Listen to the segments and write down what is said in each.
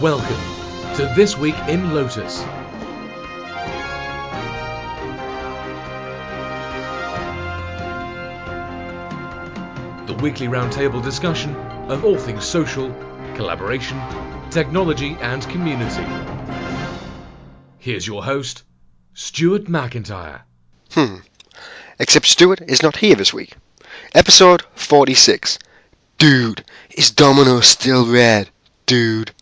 Welcome to This Week in Lotus. The weekly roundtable discussion of all things social, collaboration, technology and community. Here's your host, Stuart McIntyre. Except Stuart is not here this week. Episode 46. Dude, is Domino still red? Dude.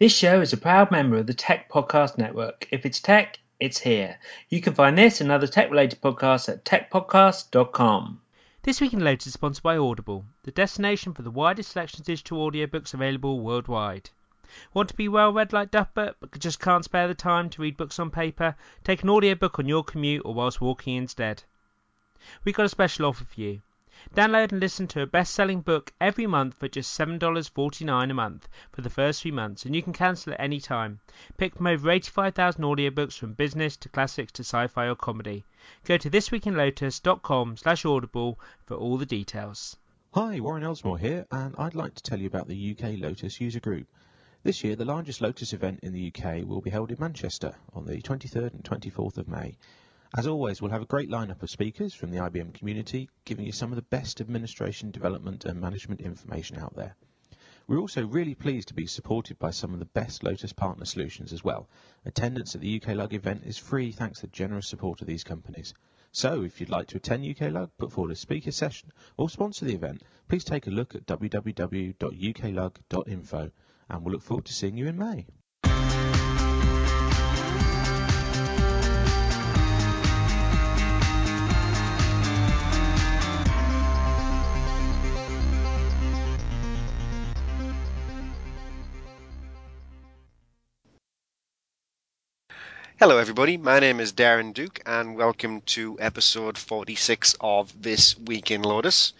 This show is a proud member of the Tech Podcast Network. If it's tech, it's here. You can find this and other tech-related podcasts at techpodcast.com. This Week in Lotus is sponsored by Audible, the destination for the widest selection of digital audiobooks available worldwide. Want to be well-read like Duffbert, but just can't spare the time to read books on paper? Take an audiobook on your commute or whilst walking instead. We've got a special offer for you. Download and listen to a best-selling book every month for just $7.49 a month for the first 3 months, and you can cancel at any time. Pick from over 85,000 audiobooks from business to classics to sci-fi or comedy. Go to thisweekinlotus.com/audible for all the details. Hi, Warren Elsmore here, and I'd like to tell you about the UK Lotus user group. This year, the largest Lotus event in the UK will be held in Manchester on the 23rd and 24th of May. As always, we'll have a great lineup of speakers from the IBM community, giving you some of the best administration, development and management information out there. We're also really pleased to be supported by some of the best Lotus partner solutions as well. Attendance at the UKLug event is free thanks to the generous support of these companies. So if you'd like to attend UKLug, put forward a speaker session or sponsor the event, please take a look at www.uklug.info and we'll look forward to seeing you in May. Hello everybody, my name is Darren Duke and welcome to episode 46 of This Week in Lotus.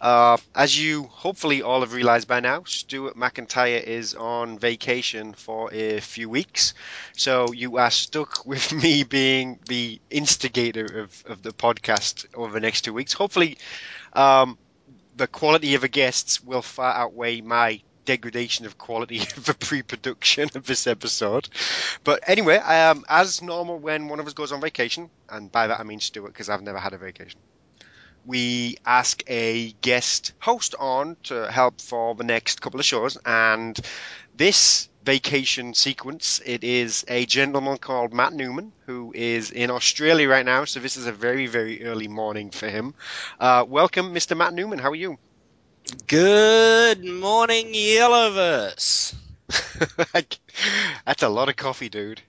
As you hopefully all have realised by now, Stuart McIntyre is on vacation for a few weeks, so you are stuck with me being the instigator of the podcast over the next 2 weeks. Hopefully the quality of the guests will far outweigh my degradation of quality for pre-production of this episode. But anyway, as normal, when one of us goes on vacation, and by that I mean Stuart because I've never had a vacation, we ask a guest host on to help for the next couple of shows. And this vacation sequence, it is a gentleman called Matt Newman, who is in Australia right now, so this is a very, very early morning for him. Welcome, Mr. Matt Newman. How are you? Good morning, Yellowverse. That's a lot of coffee, dude.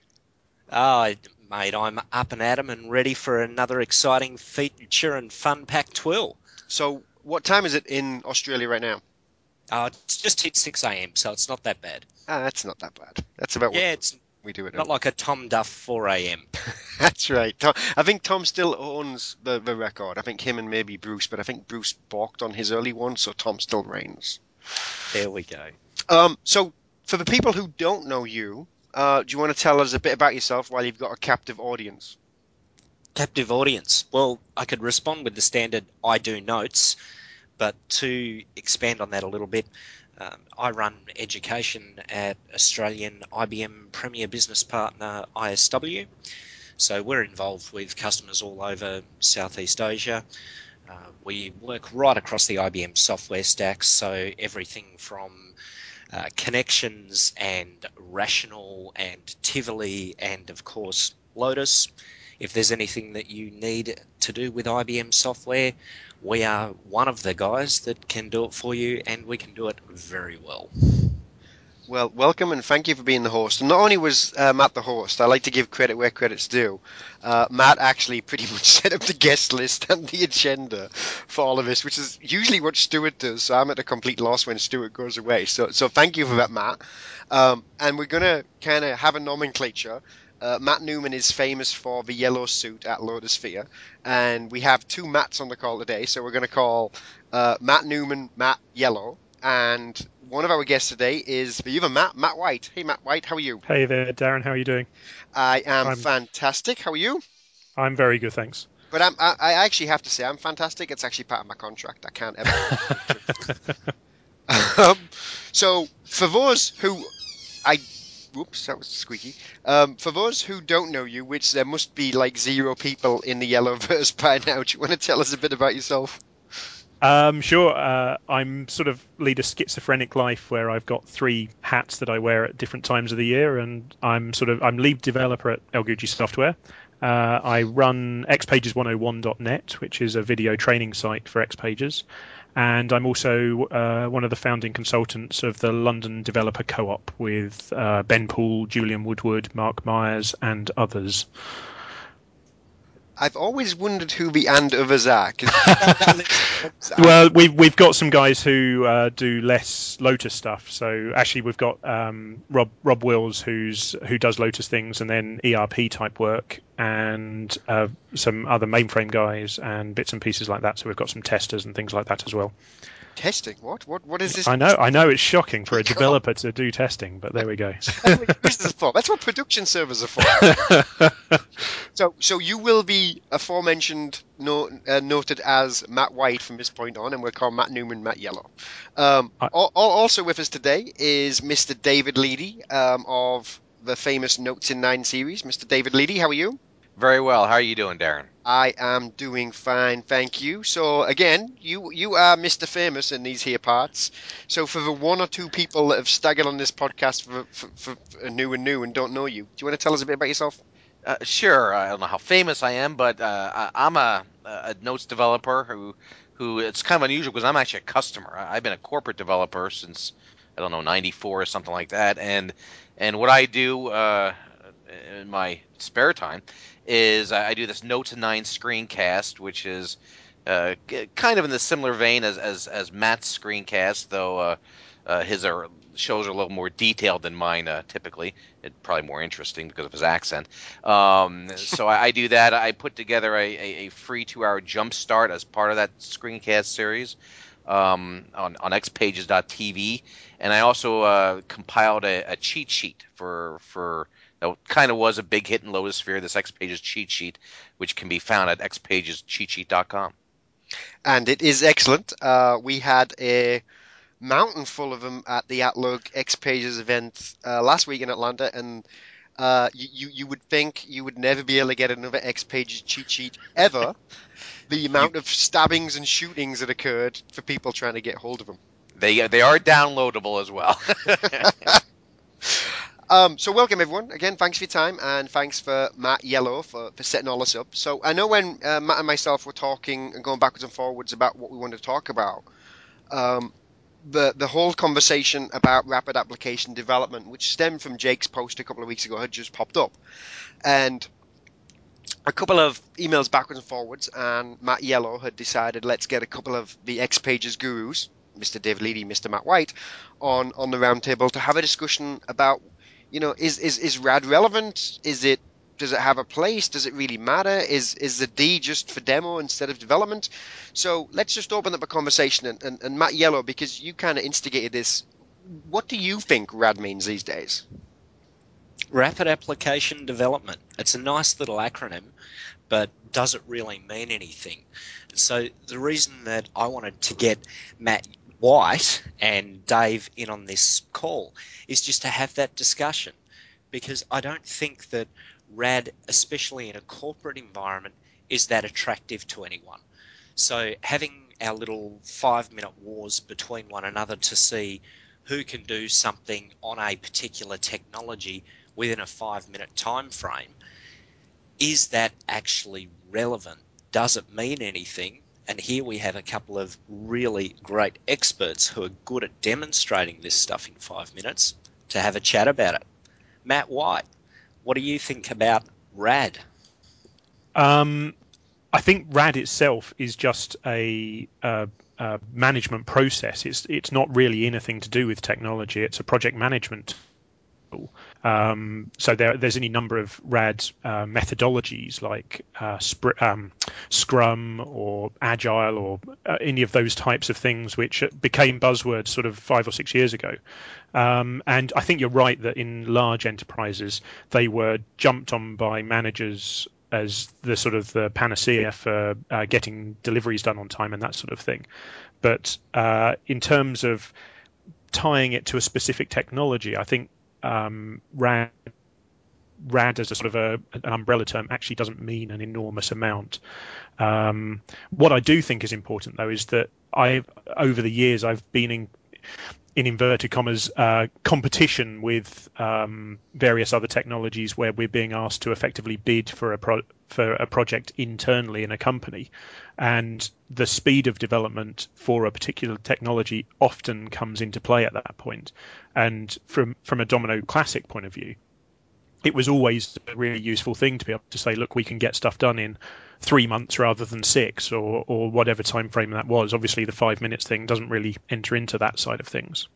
Oh, mate, I'm up and at 'em and ready for another exciting feature and fun-packed twill. So what time is it in Australia right now? It's just hit 6 a.m., so it's not that bad. That's not that bad. That's about what we do it. Not like a Tom Duff 4 a.m. That's right. I think Tom still owns the record. I think him and maybe Bruce, but I think Bruce balked on his early one, so Tom still reigns. There we go. So for the people who don't know you, do you want to tell us a bit about yourself while you've got a captive audience? Captive audience? Well, I could respond with the standard I do notes, but to expand on that a little bit, I run education at Australian IBM Premier Business Partner ISW. So we're involved with customers all over Southeast Asia. We work right across the IBM software stack, so everything from Connections and Rational and Tivoli and, of course, Lotus. If there's anything that you need to do with IBM software, we are one of the guys that can do it for you, and we can do it very well. Well, welcome and thank you for being the host. And not only was Matt the host, I like to give credit where credit's due. Matt actually pretty much set up the guest list and the agenda for all of this, which is usually what Stuart does, so I'm at a complete loss when Stuart goes away. So thank you for that, Matt. And we're going to kind of have a nomenclature. Matt Newman is famous for the yellow suit at Lotusphere, and we have two Matts on the call today, so we're going to call Matt Newman Matt Yellow And one of our guests today is the other Matt, Matt White. Hey, Matt White, how are you? Hey there, Darren, how are you doing? I'm fantastic. How are you? I'm very good, thanks. But I actually have to say I'm fantastic. It's actually part of my contract. I can't ever. So for those who whoops, that was squeaky. For those who don't know you, which there must be like zero people in the Yellowverse by now, do you want to tell us a bit about yourself? Sure. I'm sort of lead a schizophrenic life where I've got three hats that I wear at different times of the year, and I'm lead developer at Elguji Software. I run xpages101.net, which is a video training site for XPages, and I'm also one of the founding consultants of the London Developer Co-op with Ben Poole, Julian Woodward, Mark Myers, and others. I've always wondered who the and others are. Well, we've got some guys who do less Lotus stuff. So actually, we've got Rob Wills, who does Lotus things and then ERP type work, and some other mainframe guys and bits and pieces like that. So we've got some testers and things like that as well. Testing? What is this? I know. It's shocking for a developer to do testing, but there we go. That's what production servers are for. So you will be aforementioned, noted as Matt White from this point on, and we'll call Matt Newman Matt Yellow. Also with us today is Mr. David Leedy of the famous Notes in Nine series. Mr. David Leedy, how are you? Very well. How are you doing, Darren? I am doing fine, thank you. So, again, you are Mr. Famous in these here parts. So, for the one or two people that have staggered on this podcast for new and don't know you, do you want to tell us a bit about yourself? Sure. I don't know how famous I am, but I'm a Notes developer who it's kind of unusual because I'm actually a customer. I've been a corporate developer since, I don't know, 94 or something like that. And what I do in my spare time is I do this Notes in Nine screencast, which is kind of in the similar vein as Matt's screencast, though his shows are a little more detailed than mine typically. It's probably more interesting because of his accent. So I do that. I put together a free 2-hour jumpstart as part of that screencast series on xpages.tv, and I also compiled a cheat sheet for that kind of was a big hit in Lotusphere, this XPages cheat sheet, which can be found at xpagescheatsheet.com. And it is excellent. We had a mountain full of them at the UKLug XPages event last week in Atlanta, and you would think you would never be able to get another XPages cheat sheet ever. The amount of stabbings and shootings that occurred for people trying to get hold of them. They are downloadable as well. So welcome everyone. Again, thanks for your time, and thanks for Matt Yellow for setting all this up. So I know when Matt and myself were talking and going backwards and forwards about what we wanted to talk about, the whole conversation about rapid application development, which stemmed from Jake's post a couple of weeks ago, had just popped up. And a couple of emails backwards and forwards, and Matt Yellow had decided, let's get a couple of the XPages gurus, Mr. David Leedy, Mr. Matt White, on the roundtable to have a discussion about, you know, is RAD relevant? Does it have a place? Does it really matter? Is the D just for demo instead of development? So let's just open up a conversation, and Matt Yellow, because you kind of instigated this, what do you think RAD means these days? Rapid application development. It's a nice little acronym, but does it really mean anything? So the reason that I wanted to get Matt White and Dave in on this call is just to have that discussion, because I don't think that RAD, especially in a corporate environment, is that attractive to anyone. So having our little 5-minute wars between one another to see who can do something on a particular technology within a 5-minute time frame, is that actually relevant? Does it mean anything? And here we have a couple of really great experts who are good at demonstrating this stuff in 5 minutes to have a chat about it. Matt White, what do you think about RAD? I think RAD itself is just a management process. It's not really anything to do with technology. It's a project management tool. So there's any number of rad methodologies like Scrum or Agile or any of those types of things which became buzzwords sort of 5 or 6 years ago. And I think you're right that in large enterprises, they were jumped on by managers as the sort of the panacea for getting deliveries done on time and that sort of thing. But in terms of tying it to a specific technology, I think RAD as a sort of an umbrella term actually doesn't mean an enormous amount. What I do think is important, though, is that over the years, I've been in inverted commas, competition with various other technologies where we're being asked to effectively bid for a project internally in a company. And the speed of development for a particular technology often comes into play at that point. And from a Domino Classic point of view, it was always a really useful thing to be able to say, look, we can get stuff done in 3 months rather than 6 or whatever time frame that was. Obviously, the 5 minutes thing doesn't really enter into that side of things.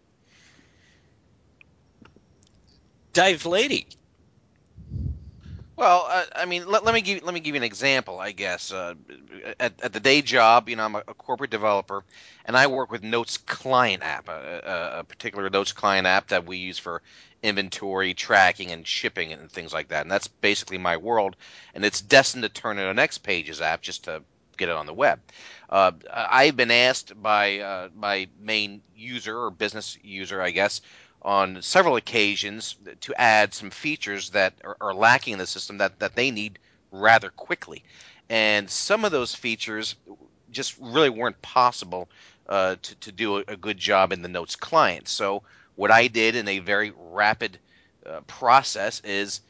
Dave Leedy. Well, I mean, let me give you an example, I guess. At the day job, you know, I'm a corporate developer, and I work with Notes client app, a particular Notes client app that we use for inventory tracking and shipping and things like that. And that's basically my world, and it's destined to turn into an XPages app just to get it on the web. I've been asked by my main user or business user, I guess, on several occasions to add some features that are lacking in the system that they need rather quickly. And some of those features just really weren't possible to do a good job in the Notes client. So what I did in a very rapid process is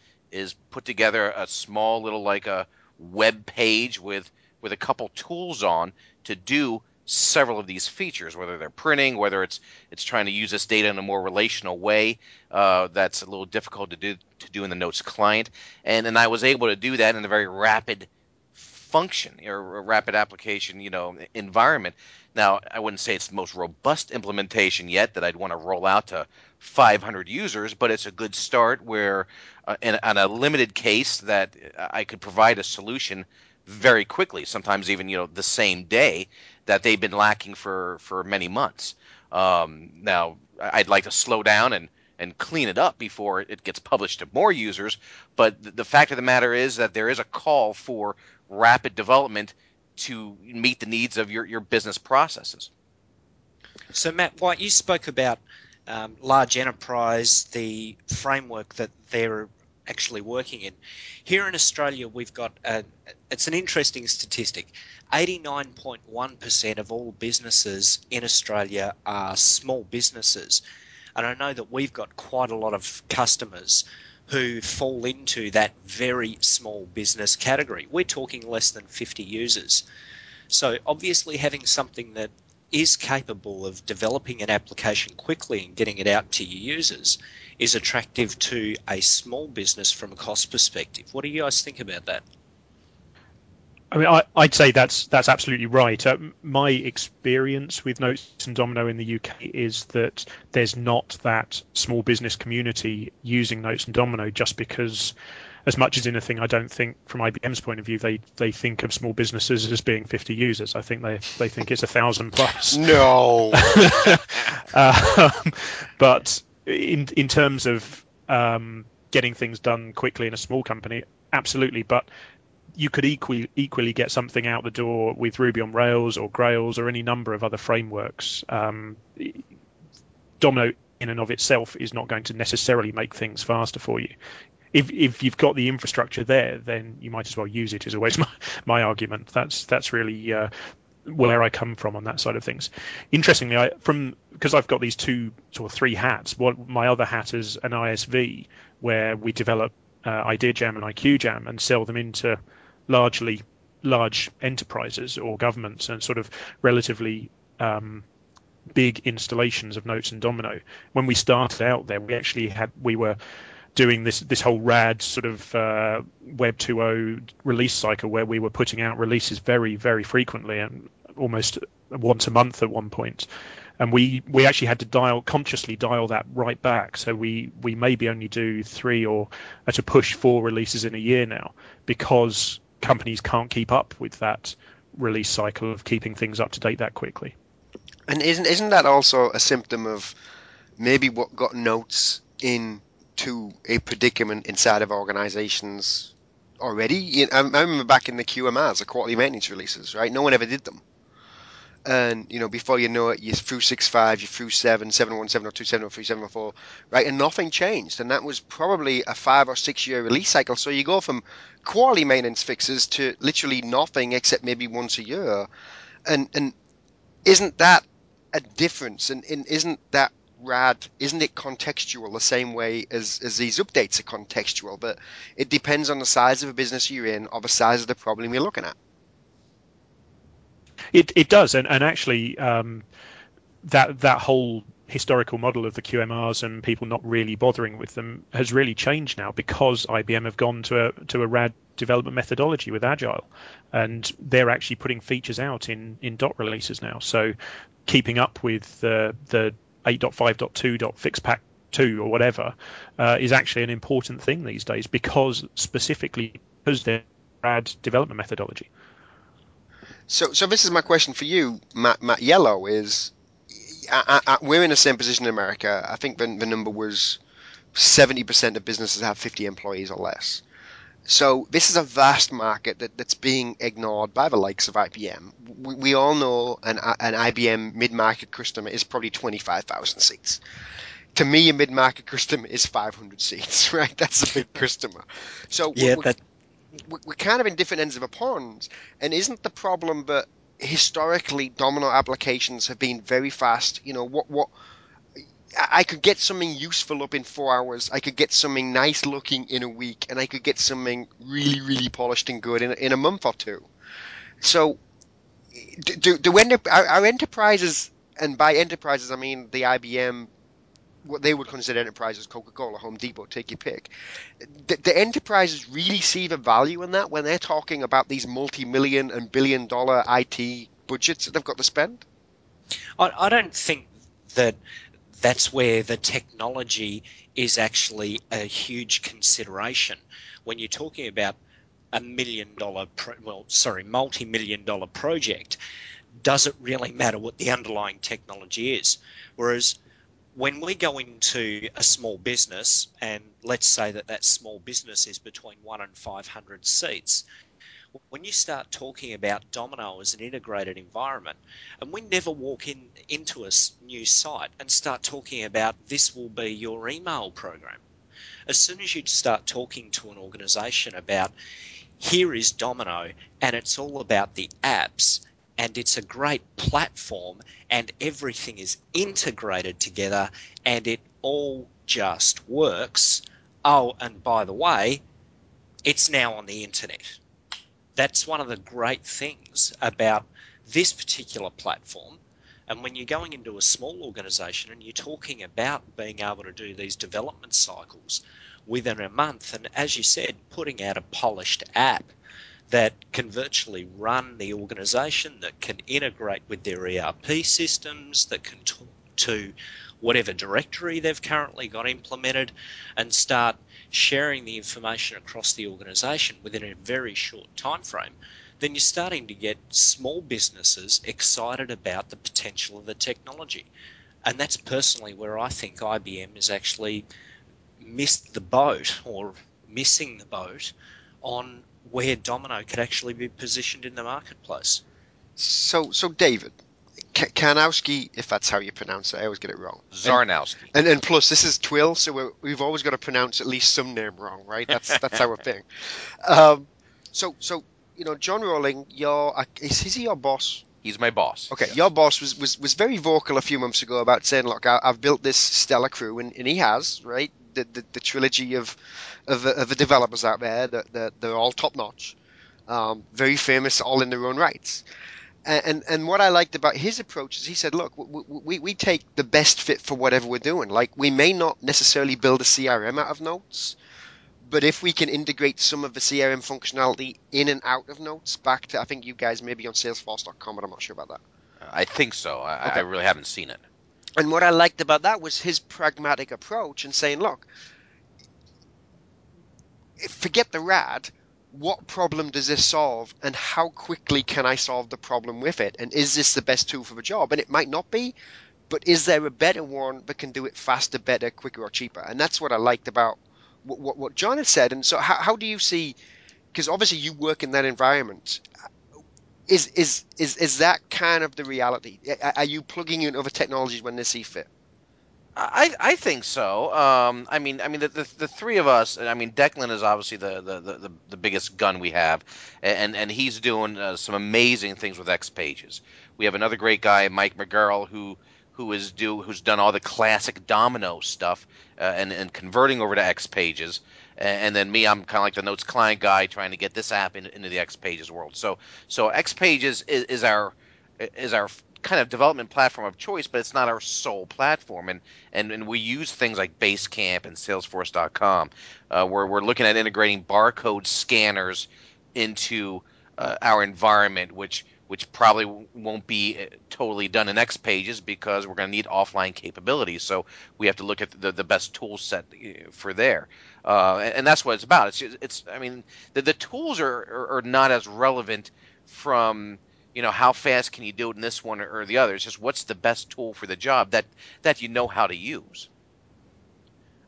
put together a small little like a web page with a couple tools on to do several of these features, whether they're printing, whether it's trying to use this data in a more relational way that's a little difficult to do in the Notes client, and I was able to do that in a very rapid function or a rapid application, you know, environment. Now, I wouldn't say it's the most robust implementation yet that I'd want to roll out to 500 users, but it's a good start where, on a limited case, that I could provide a solution very quickly, sometimes even, you know, the same day, that they've been lacking for many months. Now, I'd like to slow down and clean it up before it gets published to more users, but the fact of the matter is that there is a call for rapid development to meet the needs of your business processes. So, Matt White, you spoke about large enterprise, the framework that they're actually working in. Here in Australia, we've got it's an interesting statistic. 89.1% of all businesses in Australia are small businesses, and I know that we've got quite a lot of customers who fall into that very small business category. We're talking less than 50 users. So obviously having something that is capable of developing an application quickly and getting it out to your users is attractive to a small business from a cost perspective. What do you guys think about that? I mean, I'd say that's absolutely right. My experience with Notes and Domino in the UK is that there's not that small business community using Notes and Domino, just because, as much as anything, I don't think, from IBM's point of view, they think of small businesses as being 50 users. I think they think it's 1,000+. No. But in terms of getting things done quickly in a small company, absolutely. But you could equally get something out the door with Ruby on Rails or Grails or any number of other frameworks. Domino in and of itself is not going to necessarily make things faster for you. If you've got the infrastructure there, then you might as well use it, is always my argument. That's really where I come from on that side of things. Interestingly, because I've got these 2 or 3 hats. My other hat is an ISV where we develop IdeaJam and IQJam and sell them into large enterprises or governments and sort of relatively big installations of Notes and Domino. When we started out there, we were doing this whole rad sort of Web 2.0 release cycle where we were putting out releases very, very frequently and almost once a month at one point. And we actually had to consciously dial that right back. So we maybe only do three or at a push 4 releases in a year now, because companies can't keep up with that release cycle of keeping things up to date that quickly. And isn't that also a symptom of maybe what got Notes into a predicament inside of organizations already? I remember back in the QMRs, the quarterly maintenance releases, right? No one ever did them. And, you know, before you know it, you're through 6.5, you're through 7, 7.1, 7.2, 7.3, 7.4, right? And nothing changed. And that was probably a 5 or 6 year release cycle. So you go from quality maintenance fixes to literally nothing except maybe once a year. And isn't that a difference? And isn't that rad? Isn't it contextual the same way as these updates are contextual? But it depends on the size of a business you're in or the size of the problem you're looking at. It does, and actually that whole historical model of the QMRs and people not really bothering with them has really changed now, because IBM have gone to a rad development methodology with Agile, and they're actually putting features out in dot releases now. So keeping up with the 8.5.2. Fix pack 2 or whatever is actually an important thing these days, because they're rad development methodology. So this is my question for you, Matt Yellow, is we're in the same position in America. I think the number was 70% of businesses have 50 employees or less. So this is a vast market that's being ignored by the likes of IBM. We all know an IBM mid-market customer is probably 25,000 seats. To me, a mid-market customer is 500 seats, right? That's a big customer. So yeah, we're kind of in different ends of a pond, and isn't the problem that historically Domino applications have been very fast? You know, what I could get something useful up in 4 hours, I could get something nice looking in a week, and I could get something really, really polished and good in a month or two. So do our enterprises, and by enterprises I mean the IBM, what they would consider enterprises, Coca-Cola, Home Depot, take your pick. The enterprises really see the value in that when they're talking about these multi-million and billion-dollar IT budgets that they've got to spend? I don't think that that's where the technology is actually a huge consideration. When you're talking about multi-million-dollar project, does it really matter what the underlying technology is? Whereas when we go into a small business, and let's say that small business is between 1 and 500 seats, when you start talking about Domino as an integrated environment, and we never walk into a new site and start talking about this will be your email program. As soon as you start talking to an organization about here is Domino and it's all about the apps, and it's a great platform, and everything is integrated together, and it all just works. Oh, and by the way, it's now on the internet. That's one of the great things about this particular platform. And when you're going into a small organization and you're talking about being able to do these development cycles within a month, and as you said, putting out a polished app that can virtually run the organization, that can integrate with their ERP systems, that can talk to whatever directory they've currently got implemented, and start sharing the information across the organization within a very short time frame, then you're starting to get small businesses excited about the potential of the technology. And that's personally where I think IBM has actually missing the boat on where Domino could actually be positioned in the marketplace. So David, Karnowski, if that's how you pronounce it, I always get it wrong. Zarnowski. And plus, this is Twill, so we've always got to pronounce at least some name wrong, right? That's our thing. So you know, John Rowling, is he your boss? He's my boss. Okay, yeah. Your boss was very vocal a few months ago about saying, look, I've built this stellar crew, and he has, right? The trilogy of the developers out there, they're all top notch, very famous, all in their own rights. And what I liked about his approach is he said, look, we take the best fit for whatever we're doing. Like, we may not necessarily build a CRM out of Notes, but if we can integrate some of the CRM functionality in and out of Notes back to, I think you guys may be on Salesforce.com, but I'm not sure about that. I think so. I really haven't seen it. And what I liked about that was his pragmatic approach and saying, look, forget the rad. What problem does this solve, and how quickly can I solve the problem with it? And is this the best tool for the job? And it might not be, but is there a better one that can do it faster, better, quicker, or cheaper? And that's what I liked about what John had said. And so how do you see, because obviously you work in that environment, is that kind of the reality? Are you plugging in other technologies when they see fit? I think so. I mean the three of us. I mean, Declan is obviously the biggest gun we have, and he's doing some amazing things with XPages. We have another great guy, Mike McGurl, who's done all the classic Domino stuff and converting over to XPages. And then me, I'm kind of like the Notes client guy trying to get this app into the XPages world. So XPages is our kind of development platform of choice, but it's not our sole platform, and we use things like Basecamp and Salesforce.com. We're looking at integrating barcode scanners into our environment, which probably won't be totally done in XPages because we're going to need offline capabilities. So we have to look at the best tool set for there, and that's what it's about. It's I mean the tools are not as relevant from, you know, how fast can you do it in this one or the other? It's just what's the best tool for the job that you know how to use.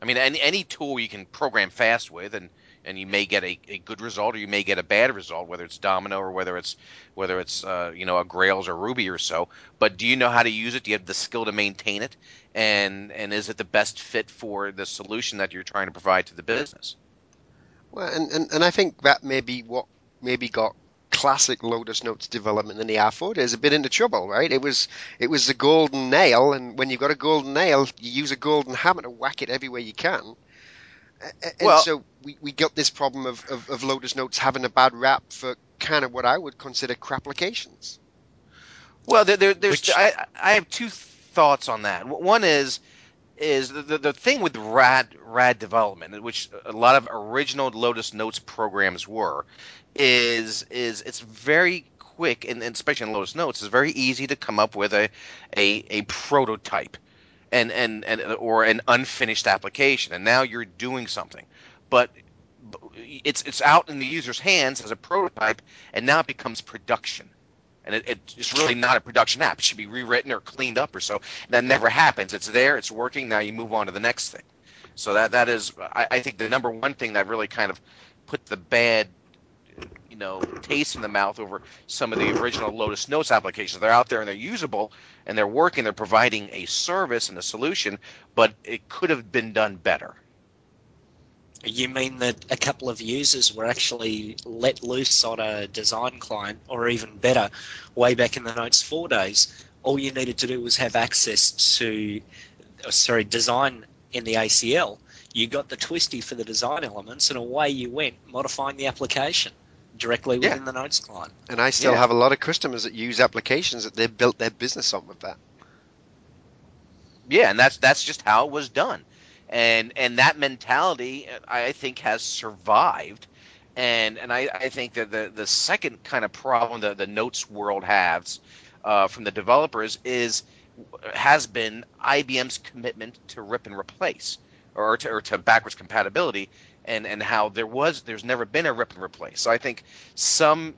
I mean, any tool you can program fast with, and you may get a good result or you may get a bad result, whether it's Domino or whether it's a Grails or Ruby or so. But do you know how to use it? Do you have the skill to maintain it? And is it the best fit for the solution that you're trying to provide to the business? Well, and I think that may be what maybe got classic Lotus Notes development in the R4 days a bit into trouble, right? It was the golden nail, and when you've got a golden nail, you use a golden hammer to whack it everywhere you can. And well, so we got this problem of Lotus Notes having a bad rap for kind of what I would consider crapplications. Well, I have two thoughts on that. One is the thing with rad development, which a lot of original Lotus Notes programs were, is it's very quick, and especially in Lotus Notes, it's very easy to come up with a prototype and or an unfinished application, and now you're doing something, but it's out in the user's hands as a prototype, and now it becomes production. And it's really not a production app. It should be rewritten or cleaned up or so. And that never happens. It's there. It's working. Now you move on to the next thing. So that is, I think, the number one thing that really kind of put the bad, taste in the mouth over some of the original Lotus Notes applications. They're out there and they're usable and they're working. They're providing a service and a solution, but it could have been done better. You mean that a couple of users were actually let loose on a design client, or even better, way back in the Notes 4 days, all you needed to do was have access to, design in the ACL. You got the twisty for the design elements, and away you went, modifying the application directly within the Notes client. And I still have a lot of customers that use applications that they've built their business on with that. Yeah, and that's just how it was done. And that mentality, I think, has survived. And I think that the second kind of problem that the Notes world has from the developers has been IBM's commitment to rip and replace or to backwards compatibility, and how there's never been a rip and replace. So I think some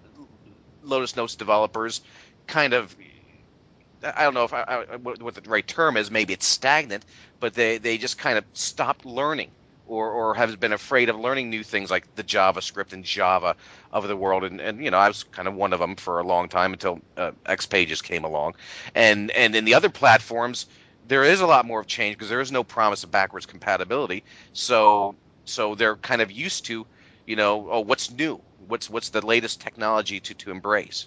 Lotus Notes developers kind of, I don't know if what the right term is. Maybe it's stagnant, but they just kind of stopped learning, or have been afraid of learning new things like the JavaScript and Java of the world. And I was kind of one of them for a long time until XPages came along, and in the other platforms there is a lot more of change because there is no promise of backwards compatibility. So they're kind of used to, what's new, what's the latest technology to embrace.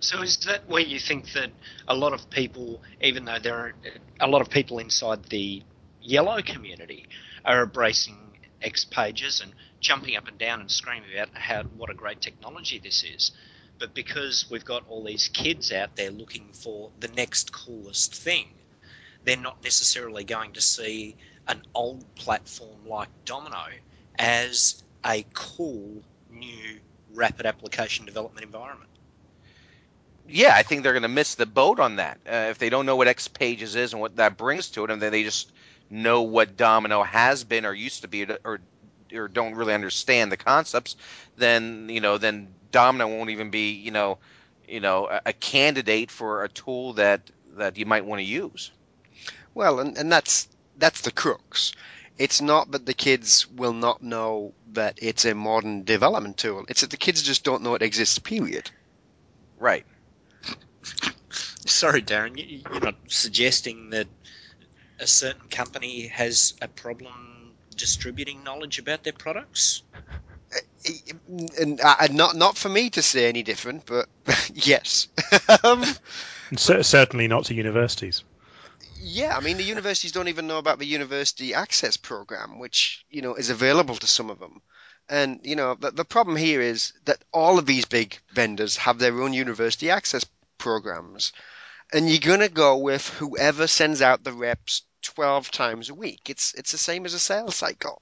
So is that where you think that a lot of people, even though there are a lot of people inside the yellow community, are embracing XPages and jumping up and down and screaming about what a great technology this is, but because we've got all these kids out there looking for the next coolest thing, they're not necessarily going to see an old platform like Domino as a cool, new, rapid application development environment? yeah, I think they're going to miss the boat on that if they don't know what XPages is and what that brings to it, and then they just know what Domino has been or used to be, or don't really understand the concepts. Then then Domino won't even be a candidate for a tool that you might want to use. Well, and that's the crux. It's not that the kids will not know that it's a modern development tool. It's that the kids just don't know it exists, period. Right. Sorry, Darren, you're not suggesting that a certain company has a problem distributing knowledge about their products? Not for me to say any different, but yes. Certainly not to universities. Yeah, I mean, the universities don't even know about the university access program, which, is available to some of them. And, the problem here is that all of these big vendors have their own university access programs. And you're going to go with whoever sends out the reps 12 times a week. It's the same as a sales cycle.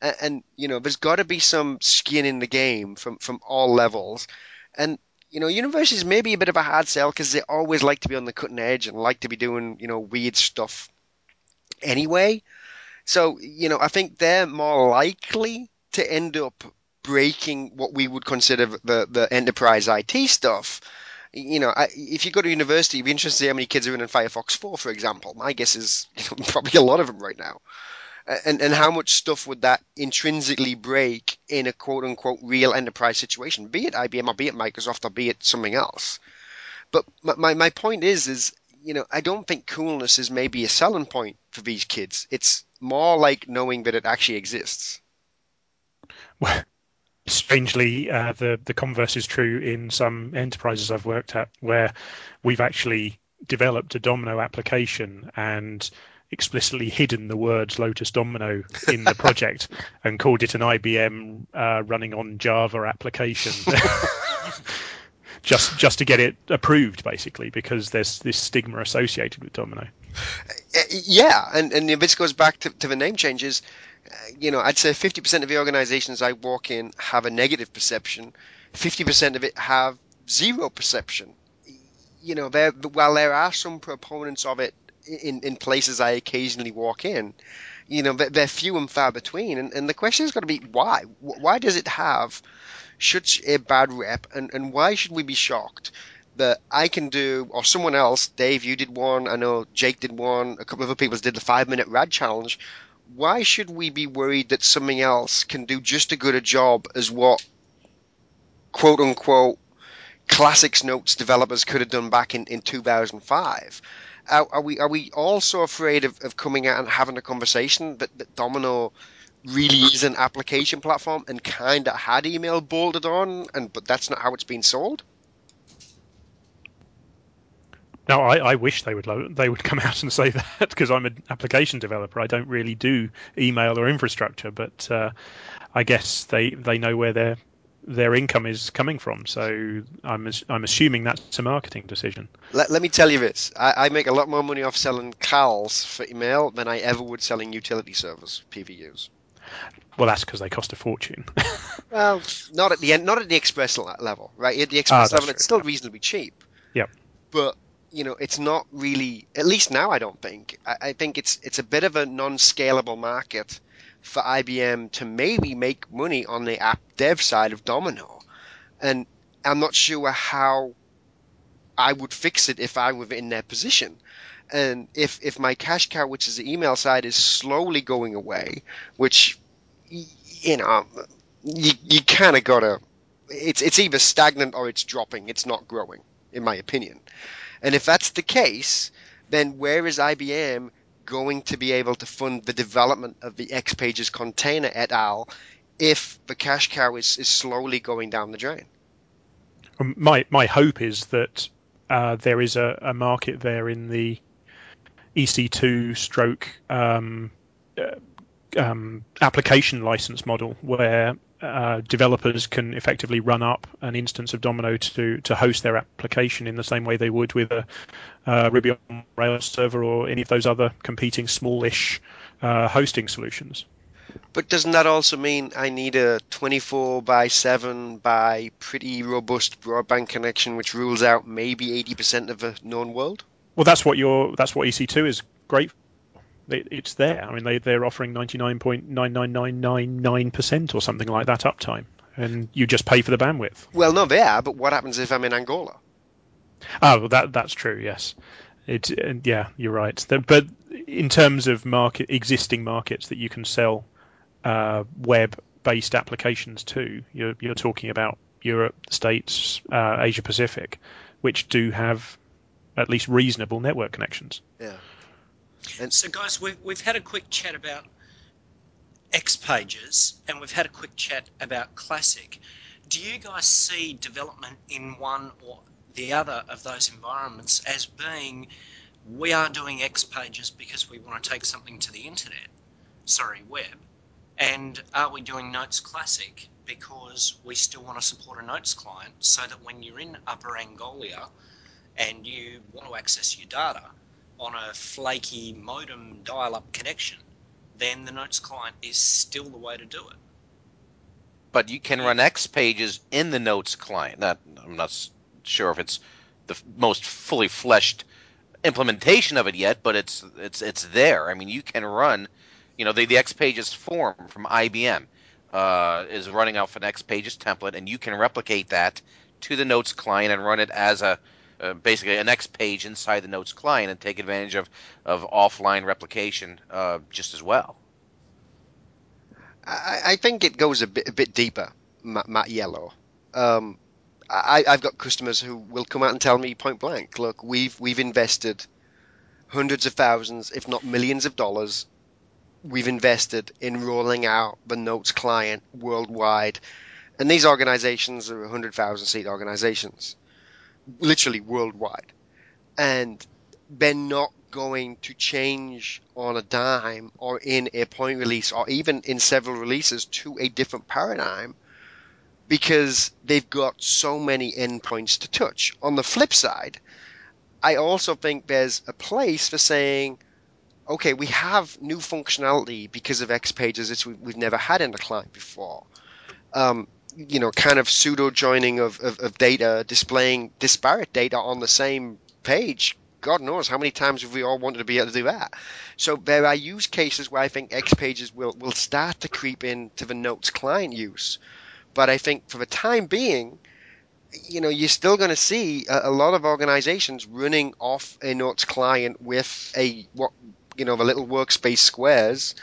And there's got to be some skin in the game from all levels. And universities may be a bit of a hard sell because they always like to be on the cutting edge and like to be doing, weird stuff anyway. So, I think they're more likely to end up breaking what we would consider the enterprise IT stuff. If you go to university, you'd be interested to see how many kids are in Firefox 4, for example. My guess is probably a lot of them right now. And how much stuff would that intrinsically break in a quote-unquote real enterprise situation, be it IBM or be it Microsoft or be it something else? But my point is I don't think coolness is maybe a selling point for these kids. It's more like knowing that it actually exists. Well, strangely, the converse is true in some enterprises I've worked at where we've actually developed a Domino application and explicitly hidden the words Lotus Domino in the project and called it an IBM running on Java application just to get it approved, basically, because there's this stigma associated with Domino. Yeah, and this goes back to the name changes. I'd say 50% of the organizations I walk in have a negative perception, 50% of it have zero perception. While there are some proponents of it in places I occasionally walk in, they're few and far between. And the question has got to be, why? Why does it have such a bad rep? And why should we be shocked that I can do, or someone else, Dave, you did one, I know Jake did one, a couple of other people did the 5-minute rad challenge. Why should we be worried that something else can do just as good a job as what, quote unquote, classics notes developers could have done back in 2005? Are we all so afraid of coming out and having a conversation that Domino really is an application platform and kind of had email bolted on, but that's not how it's been sold? No, I wish they would come out and say that, because I'm an application developer. I don't really do email or infrastructure, but I guess they know where their income is coming from, so I'm assuming that's a marketing decision. Let me tell you this: I make a lot more money off selling CALs for email than I ever would selling utility servers (PVUs). Well, that's because they cost a fortune. Well, not at the end, not at the Express level, right? At the Express level, it's still reasonably cheap. Yeah, but it's not really. At least now, I don't think. I think it's a bit of a non-scalable market for IBM to maybe make money on the app dev side of Domino. And I'm not sure how I would fix it if I were in their position. And if my cash cow, which is the email side, is slowly going away, which, you kind of got to... It's either stagnant or it's dropping. It's not growing, in my opinion. And if that's the case, then where is IBM going to be able to fund the development of the XPages container et al. If the cash cow is slowly going down the drain? My hope is that there is a market there in the EC2 stroke application license model where developers can effectively run up an instance of Domino to host their application in the same way they would with a Ruby on Rails server or any of those other competing smallish hosting solutions. But doesn't that also mean I need a 24/7 pretty robust broadband connection, which rules out maybe 80% of the known world? Well, that's what EC2 is great. It's there. I mean, they're offering 99.99999% or something like that uptime, and you just pay for the bandwidth. Well, no, they are. But what happens if I'm in Angola? Oh, well, that's true. Yes, yeah, you're right. But in terms of existing markets that you can sell web-based applications too. You're talking about Europe, States, Asia Pacific, which do have at least reasonable network connections. Yeah. And so, guys, we've had a quick chat about XPages, and we've had a quick chat about Classic. Do you guys see development in one or the other of those environments as being, we are doing XPages because we want to take something to the internet, sorry, web? And are we doing Notes Classic because we still want to support a Notes client so that when you're in Upper Angolia and you want to access your data on a flaky modem dial-up connection, then the Notes client is still the way to do it? But you can run XPages in the Notes client. I'm not sure if it's the most fully fleshed implementation of it yet, but it's there. I mean, you can run... You know, the XPages form from IBM is running off an XPages template, and you can replicate that to the Notes client and run it as a basically an XPage inside the Notes client and take advantage of offline replication just as well. I think it goes a bit deeper, Matt Yellow. I've got customers who will come out and tell me point blank, look, we've invested hundreds of thousands, if not millions of dollars. We've invested in rolling out the Notes client worldwide. And these organizations are 100,000 seat organizations, literally worldwide. And they're not going to change on a dime or in a point release or even in several releases to a different paradigm because they've got so many endpoints to touch. On the flip side, I also think there's a place for saying, okay, we have new functionality because of XPages that we've never had in the client before. You know, kind of pseudo-joining of data, displaying disparate data on the same page. God knows how many times have we all wanted to be able to do that. So there are use cases where I think XPages will start to creep into the Notes client use. But I think for the time being, you know, you're still going to see a lot of organizations running off a Notes client with the little workspace squares,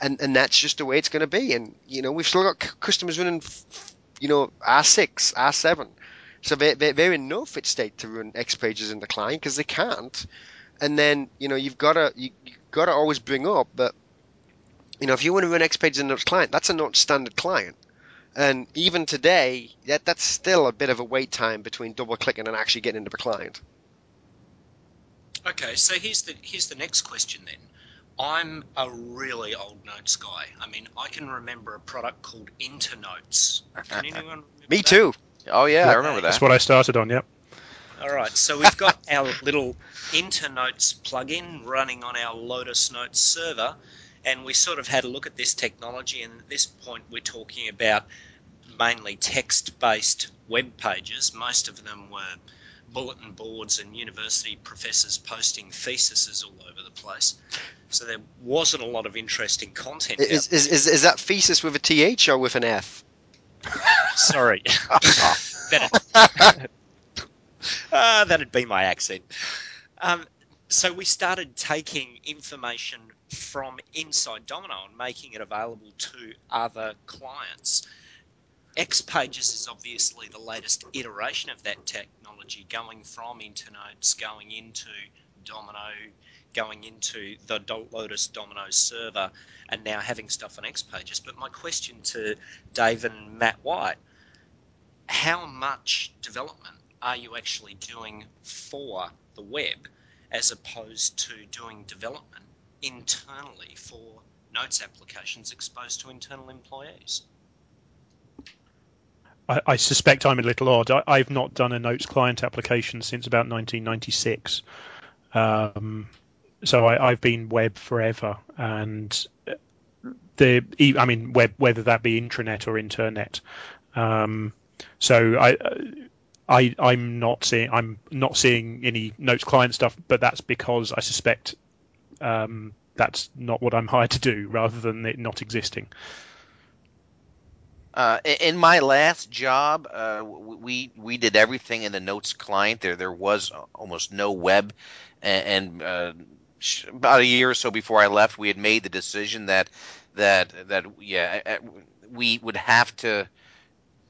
and that's just the way it's going to be. And, you know, we've still got customers running, you know, R6, R7. So they're in no fit state to run XPages in the client because they can't. And then, you know, you've got to always bring up that, you know, if you want to run XPages in the client, that's a Notes standard client. And even today, that's still a bit of a wait time between double-clicking and actually getting into the client. Okay, so here's the next question then. I'm a really old Notes guy. I mean, I can remember a product called InterNotes. Can anyone remember Me that? Too. Oh, yeah, I remember that. That's what I started on, yep. All right, so we've got our little InterNotes plugin running on our Lotus Notes server, and we sort of had a look at this technology, and at this point we're talking about mainly text-based web pages. Most of them were bulletin boards and university professors posting theses all over the place. So there wasn't a lot of interesting content. Is that thesis with a TH or with an F? Sorry. That'd be my accent. So we started taking information from inside Domino and making it available to other clients. XPages is obviously the latest iteration of that technology, going from InterNotes, going into Domino, going into the Lotus Domino server, and now having stuff on XPages. But my question to Dave and Matt White, how much development are you actually doing for the web as opposed to doing development internally for Notes applications exposed to internal employees? I suspect I'm a little odd. I've not done a Notes client application since about 1996. So I've been web forever, and whether that be intranet or internet. So I'm not seeing any Notes client stuff, but that's because I suspect that's not what I'm hired to do, rather than it not existing. In my last job, we did everything in the Notes client. There was almost no web, and about a year or so before I left, we had made the decision that we would have to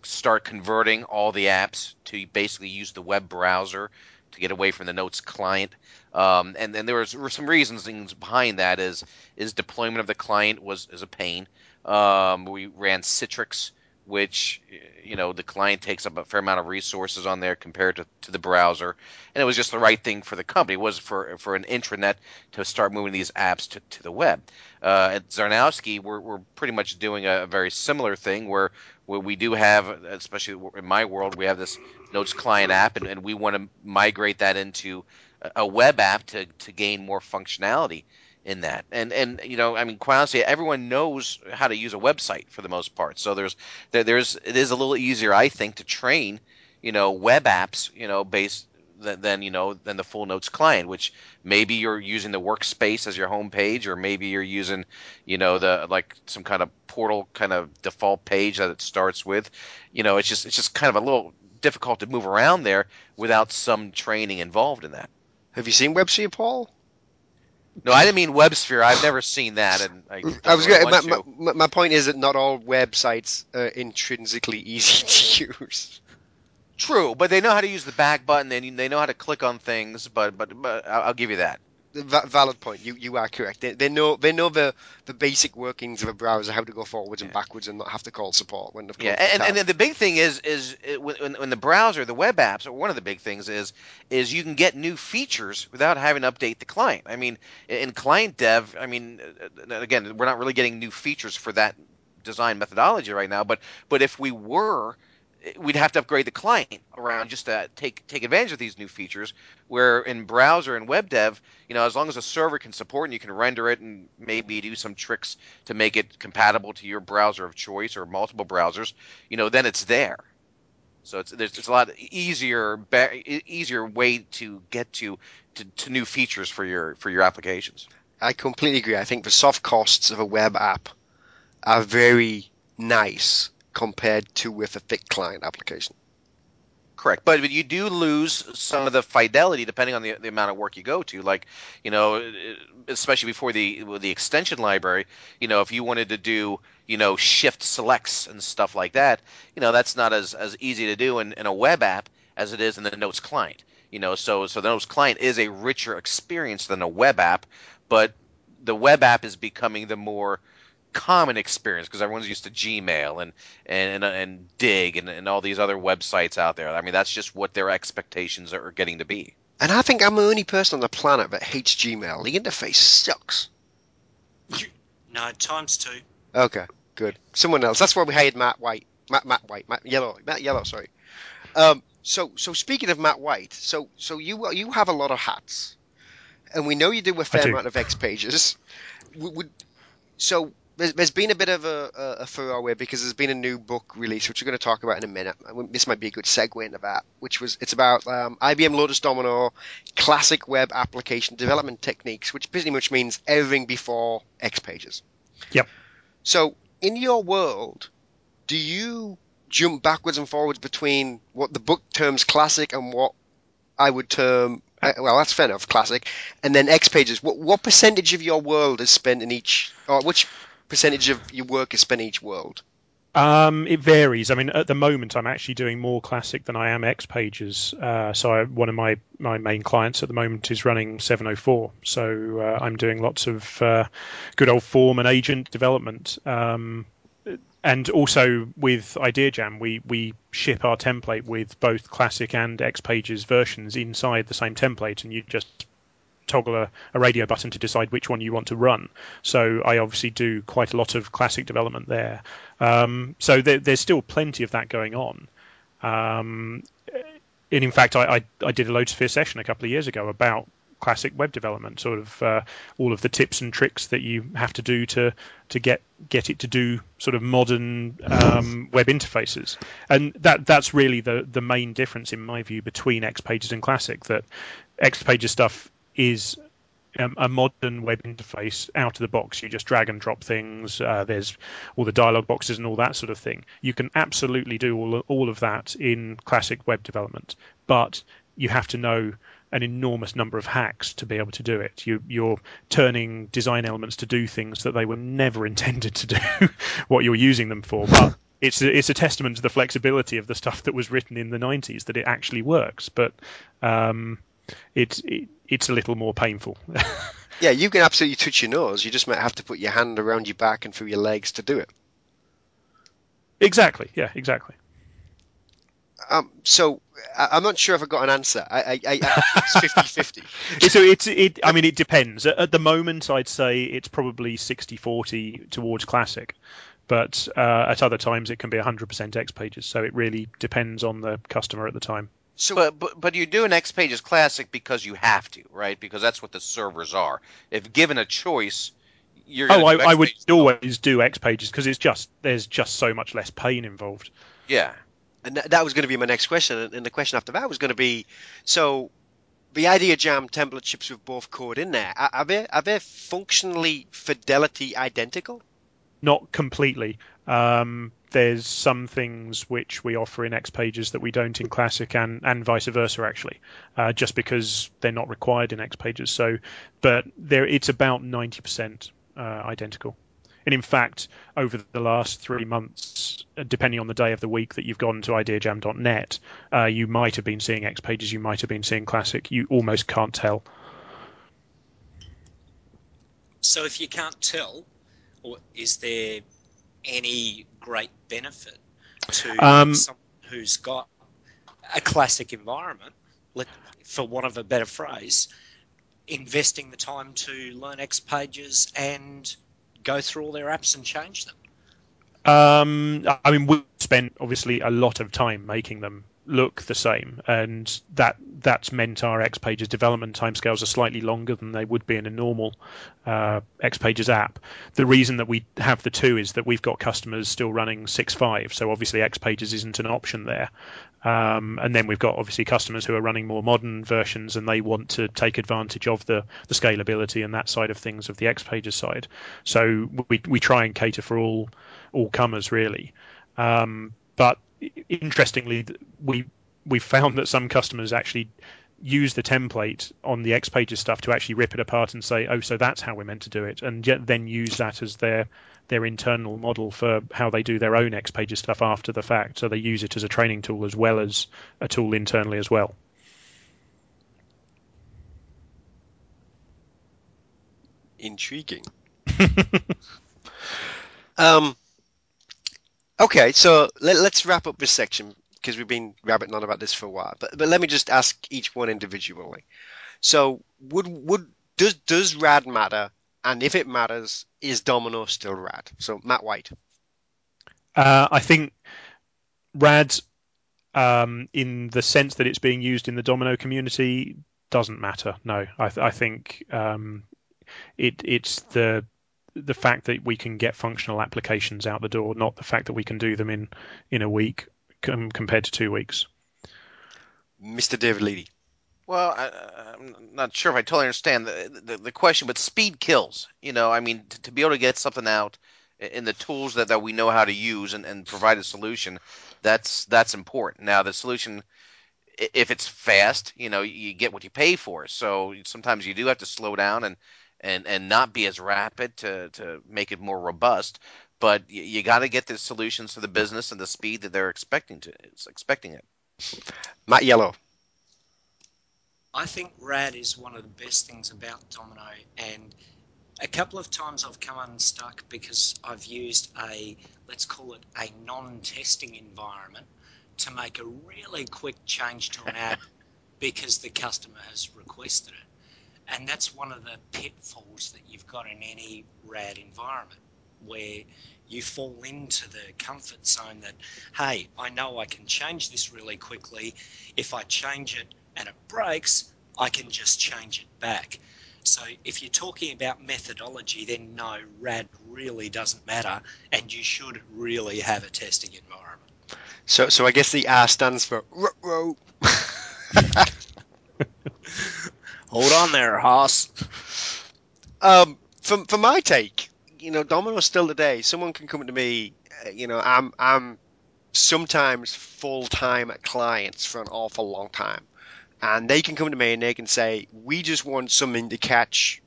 start converting all the apps to basically use the web browser to get away from the Notes client. And then there were some reasons behind that. Is deployment of the client is a pain. We ran Citrix, which, the client takes up a fair amount of resources on there compared to the browser. And it was just the right thing for the company. It was for an intranet to start moving these apps to the web. At Zarnowski, we're pretty much doing a very similar thing where we do have, especially in my world, we have this Notes client app, and we want to migrate that into a web app to gain more functionality in that. And quite honestly, everyone knows how to use a website for the most part. So it is a little easier, I think, to train, web apps, based than the full Notes client, which maybe you're using the workspace as your home page, or maybe you're using, some kind of portal kind of default page that it starts with. It's just kind of a little difficult to move around there without some training involved in that. Have you seen WebSphere, Paul? No, I didn't mean WebSphere. I've never seen that. And my point is that not all websites are intrinsically easy to use. True, but they know how to use the back button, and they know how to click on things. But I'll give you that. Valid point. You are correct. They know the basic workings of a browser, how to go forwards and backwards, and not have to call support when they've and then the big thing is when the browser, the web apps, one of the big things is you can get new features without having to update the client. I mean, in client dev, again, we're not really getting new features for that design methodology right now. But if we were, we'd have to upgrade the client around just to take advantage of these new features, where in browser and web dev, as long as a server can support and you can render it and maybe do some tricks to make it compatible to your browser of choice or multiple browsers, then it's there. So it's a lot easier way to get to new features for your applications. I completely agree. I think the soft costs of a web app are very nice compared to with a thick client application. Correct, but you do lose some of the fidelity depending on the amount of work you go to. Like, especially before the extension library, if you wanted to do shift selects and stuff like that, that's not as easy to do in a web app as it is in the Notes client. So the Notes client is a richer experience than a web app, but the web app is becoming the more common experience because everyone's used to Gmail and Dig and all these other websites out there. I mean, that's just what their expectations are getting to be. And I think I'm the only person on the planet that hates Gmail. The interface sucks. No, times two. Okay, good. Someone else. That's why we hired Matt Yellow. Sorry. So speaking of Matt White, so you have a lot of hats, and we know you do a fair amount of XPages. There's been a bit of a furore because there's been a new book released, which we're going to talk about in a minute. This might be a good segue into that, it's about IBM Lotus Domino, classic web application development techniques, which pretty much means everything before XPages. Yep. So in your world, do you jump backwards and forwards between what the book terms classic and what I would term, well, that's fair enough, classic, and then XPages? What percentage of your world is spent in each, or which percentage of your work is spent in each world? It varies. I mean, at the moment, I'm actually doing more classic than I am XPages. One of my main clients at the moment is running 704. So I'm doing lots of good old form and agent development. And also with IdeaJam, we ship our template with both classic and XPages versions inside the same template, and you just toggle a radio button to decide which one you want to run. So I obviously do quite a lot of classic development there. So there's still plenty of that going on. And in fact, I did a Lotusphere session a couple of years ago about classic web development, sort of all of the tips and tricks that you have to do to get it to do sort of modern web interfaces. And that's really the main difference, in my view, between XPages and Classic, that XPages stuff is a modern web interface out of the box. You just drag and drop things. There's all the dialog boxes and all that sort of thing. You can absolutely do all of that in classic web development, but you have to know an enormous number of hacks to be able to do it. You're turning design elements to do things that they were never intended to do what you're using them for. But it's a testament to the flexibility of the stuff that was written in the 90s that it actually works. But it's a little more painful. Yeah, you can absolutely touch your nose. You just might have to put your hand around your back and through your legs to do it. Exactly. Yeah, exactly. So I'm not sure if I got an answer. I it's 50-50. So I mean, it depends. At the moment, I'd say it's probably 60-40 towards Classic. But at other times, it can be 100% XPages. So it really depends on the customer at the time. So, but you do an XPages Classic because you have to, right? Because that's what the servers are. If given a choice, you're going to do XPages. I would always do XPages because there's just so much less pain involved. Yeah. And that was going to be my next question. And the question after that was going to be, so the IdeaJam template chips with both code in there, are they functionally fidelity identical? Not completely. There's some things which we offer in XPages that we don't in Classic, and vice versa, actually, just because they're not required in XPages. So, but it's about 90% identical. And in fact, over the last 3 months, depending on the day of the week that you've gone to ideajam.net, you might have been seeing XPages, you might have been seeing Classic. You almost can't tell. So if you can't tell, is there any great benefit to someone who's got a classic environment, for want of a better phrase, investing the time to learn XPages and go through all their apps and change them? I mean, we spent obviously a lot of time making them look the same, and that's meant our XPages development timescales are slightly longer than they would be in a normal XPages app. The reason that we have the two is that we've got customers still running 6.5, so obviously XPages isn't an option there. And then we've got obviously customers who are running more modern versions, and they want to take advantage of the scalability and that side of things of the XPages side. So we try and cater for all comers, really. But interestingly, we found that some customers actually use the template on the XPages stuff to actually rip it apart and say, oh, so that's how we're meant to do it, and yet then use that as their internal model for how they do their own XPages stuff after the fact. So they use it as a training tool as well as a tool internally as well. Intriguing. Okay, so let's wrap up this section, because we've been rabbiting on about this for a while. But let me just ask each one individually. So does RAD matter? And if it matters, is Domino still RAD? So Matt White. I think RAD, in the sense that it's being used in the Domino community, doesn't matter. No, I think it's the fact that we can get functional applications out the door, not the fact that we can do them in a week compared to 2 weeks. Mr. David Leedy. Well, I'm not sure if I totally understand the question, but speed kills. You know, I mean, to be able to get something out in the tools that we know how to use and provide a solution, that's important. Now, the solution, if it's fast, you know, you get what you pay for. So sometimes you do have to slow down and not be as rapid to make it more robust, but you got to get the solutions to the business and the speed that they're expecting it. Matt Yellow. I think RAD is one of the best things about Domino, and a couple of times I've come unstuck because I've used let's call it a non-testing environment to make a really quick change to an app because the customer has requested it. And that's one of the pitfalls that you've got in any RAD environment, where you fall into the comfort zone that, hey, I know I can change this really quickly. If I change it and it breaks, I can just change it back. So if you're talking about methodology, then no, RAD really doesn't matter, and you should really have a testing environment. So I guess the R stands for ruh-roh. Hold on there, Haas. For my take, you know, Domino's still today. Someone can come to me, you know, I'm sometimes full-time at clients for an awful long time. And they can come to me and they can say, we just want something to catch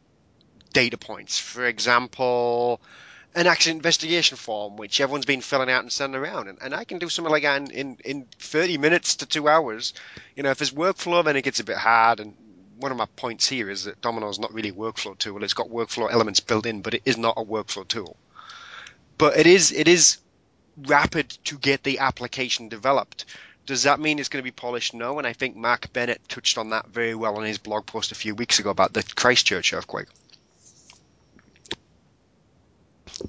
data points. For example, an accident investigation form, which everyone's been filling out and sending around. And I can do something like that in 30 minutes to 2 hours. You know, if there's workflow, then it gets a bit hard. And one of my points here is that Domino's not really a workflow tool. It's got workflow elements built in, but it is not a workflow tool. But it is rapid to get the application developed. Does that mean it's going to be polished? No, and I think Mark Bennett touched on that very well in his blog post a few weeks ago about the Christchurch earthquake.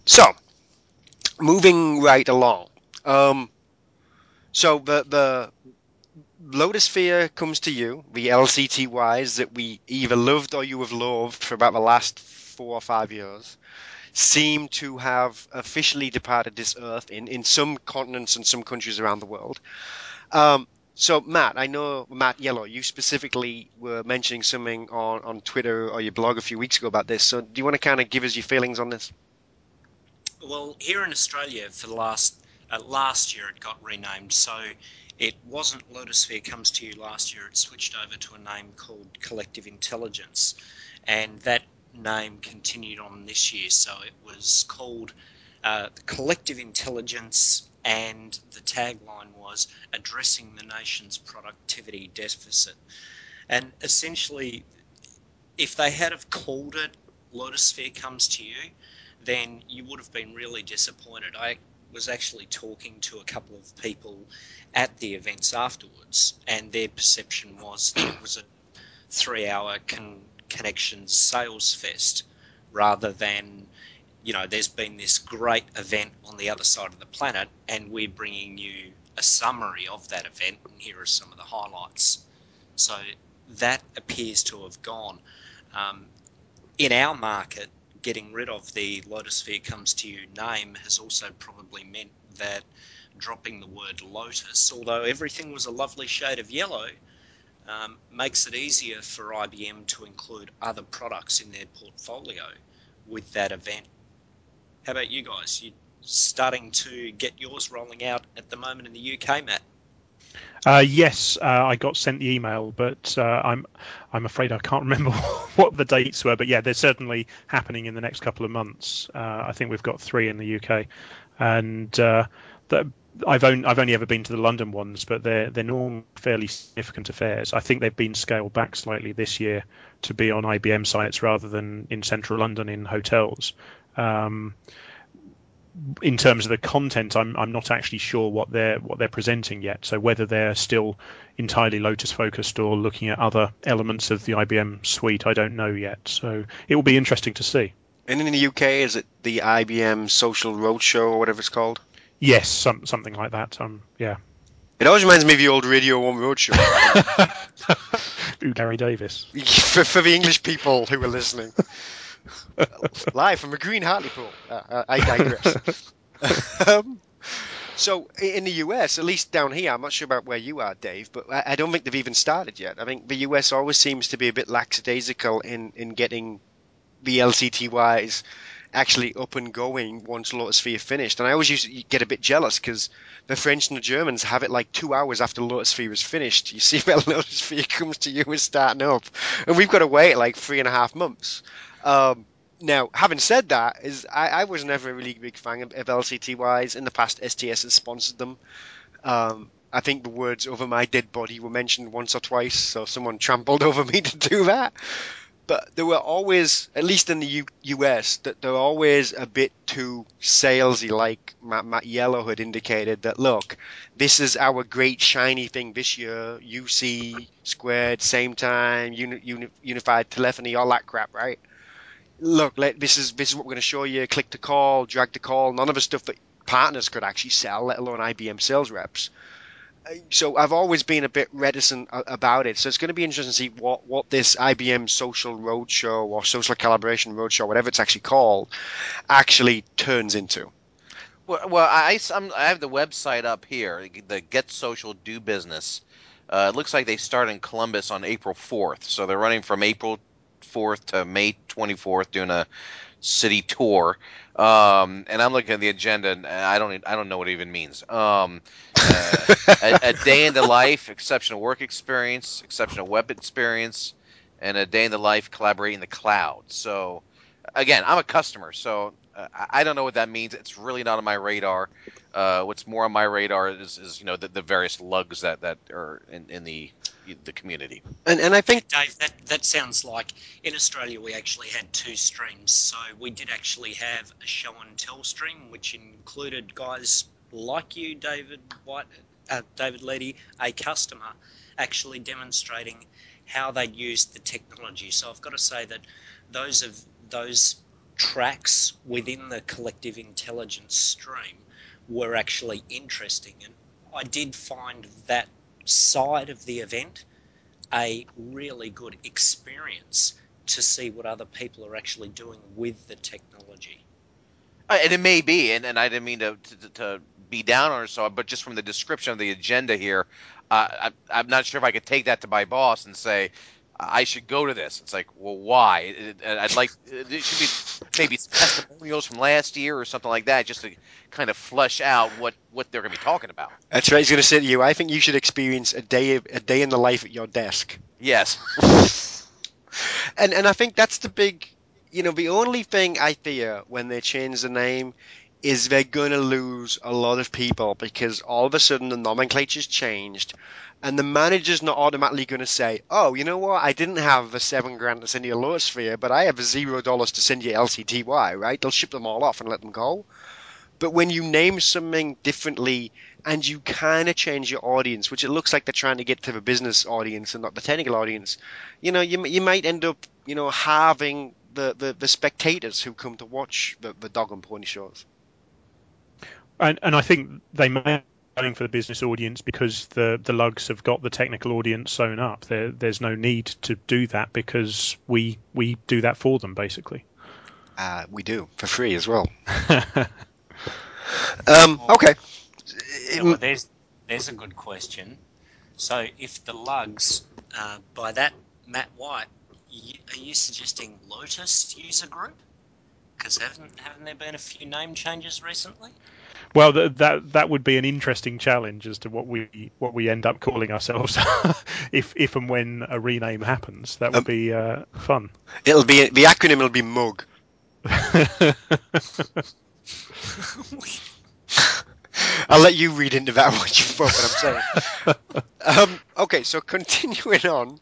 So, moving right along. So the Lotusphere comes to you, the LCTYs that we either loved or you have loathed for about the last 4 or 5 years, seem to have officially departed this earth in some continents and some countries around the world. So Matt, I know Matt Yellow, you specifically were mentioning something on Twitter or your blog a few weeks ago about this. So do you want to kind of give us your feelings on this? Well, here in Australia for the last year it got renamed. So it wasn't Lotusphere comes to you last year. It switched over to a name called Collective Intelligence. And that name continued on this year. So it was called Collective Intelligence, and the tagline was addressing the nation's productivity deficit. And essentially, if they had have called it Lotusphere comes to you, then you would have been really disappointed. I was actually talking to a couple of people at the events afterwards, and their perception was that it was a 3-hour Connections sales fest rather than, you know, there's been this great event on the other side of the planet and we're bringing you a summary of that event and here are some of the highlights. So that appears to have gone. In our market, getting rid of the Lotusphere comes to you name has also probably meant that dropping the word Lotus, although everything was a lovely shade of yellow, makes it easier for IBM to include other products in their portfolio with that event. How about you guys? You starting to get yours rolling out at the moment in the UK, Matt? Yes, I got sent the email, but I'm afraid I can't remember what the dates were. But yeah, they're certainly happening in the next couple of months. I think we've got 3 in the UK, and I've only ever been to the London ones, but they're normally fairly significant affairs. I think they've been scaled back slightly this year to be on IBM sites rather than in central London in hotels. In terms of the content, I'm not actually sure what they're presenting yet. So whether they're still entirely Lotus focused or looking at other elements of the IBM suite, I don't know yet. So it will be interesting to see. And in the UK, is it the IBM Social Roadshow or whatever it's called? Yes, something like that. Yeah. It always reminds me of the old Radio 1 Roadshow. Ooh, Gary Davis. For the English people who are listening. Live from a green Hartley pool. I digress. So in the US, at least down here, I'm not sure about where you are, Dave, but I don't think they've even started yet. I think the US always seems to be a bit lackadaisical in getting the LCTYs actually up and going once Lotusphere finished. And I always used to get a bit jealous because the French and the Germans have it like 2 hours after Lotusphere is finished. You see where Lotusphere comes to you is starting up. And we've got to wait like 3.5 months. Now, having said that, I was never a really big fan of LCTYs. In the past, STS has sponsored them. I think the words over my dead body were mentioned once or twice, so someone trampled over me to do that. But there were always, at least in the US, that they're always a bit too salesy, like Matt Yellow had indicated, that look, this is our great shiny thing this year, UC squared, same time, unified telephony, all that crap, right? Look, this is what we're going to show you, click to call, drag to call, none of the stuff that partners could actually sell, let alone IBM sales reps. So I've always been a bit reticent about it. So it's going to be interesting to see what this IBM Social Roadshow or Social Collaboration Roadshow, whatever it's actually called, actually turns into. Well, I have the website up here, the Get Social Do Business. It looks like they start in Columbus on April 4th. So they're running from April 4th to May 24th doing a city tour. And I'm looking at the agenda, and I don't know what it even means. A day in the life, exceptional work experience, exceptional web experience, and a day in the life collaborating in the cloud. So, again, I'm a customer, so I don't know what that means. It's really not on my radar. What's more on my radar is the various lugs that are in the community. And I think, Dave, that sounds like in Australia we actually had two streams. So we did actually have a show and tell stream, which included guys like you, David White, David Leedy, a customer, actually demonstrating how they used the technology. So I've got to say that those tracks within the collective intelligence stream were actually interesting, and I did find that side of the event a really good experience to see what other people are actually doing with the technology. And it may be, and I didn't mean to be down on it, so, but just from the description of the agenda here, I'm not sure if I could take that to my boss and say, I should go to this. It's like, well, why? I'd like, it should be maybe testimonials from last year or something like that, just to kind of flesh out what they're going to be talking about. That's right. He's going to say to you, I think you should experience a day in the life at your desk. Yes. and I think that's the big, the only thing I fear when they change the name is they're going to lose a lot of people, because all of a sudden the nomenclature's changed and the manager's not automatically going to say, oh, you know what, I didn't have the $7,000 to send you a Lotusphere, but I have $0 to send you LCTY, right? They'll ship them all off and let them go. But when you name something differently and you kind of change your audience, which it looks like they're trying to get to the business audience and not the technical audience, you might end up, halving the spectators who come to watch the dog and pony shows. And I think they may be going for the business audience because the lugs have got the technical audience sewn up. There's no need to do that because we do that for them, basically. We do, for free as well. Okay. Well, there's a good question. So if the lugs, by that, Matt White, are you suggesting Lotus user group? Because haven't there been a few name changes recently? Well, that would be an interesting challenge as to what we end up calling ourselves if and when a rename happens. That would be fun. It'll be the acronym will be MUG. I'll let you read into that what I'm saying. Okay, so continuing on.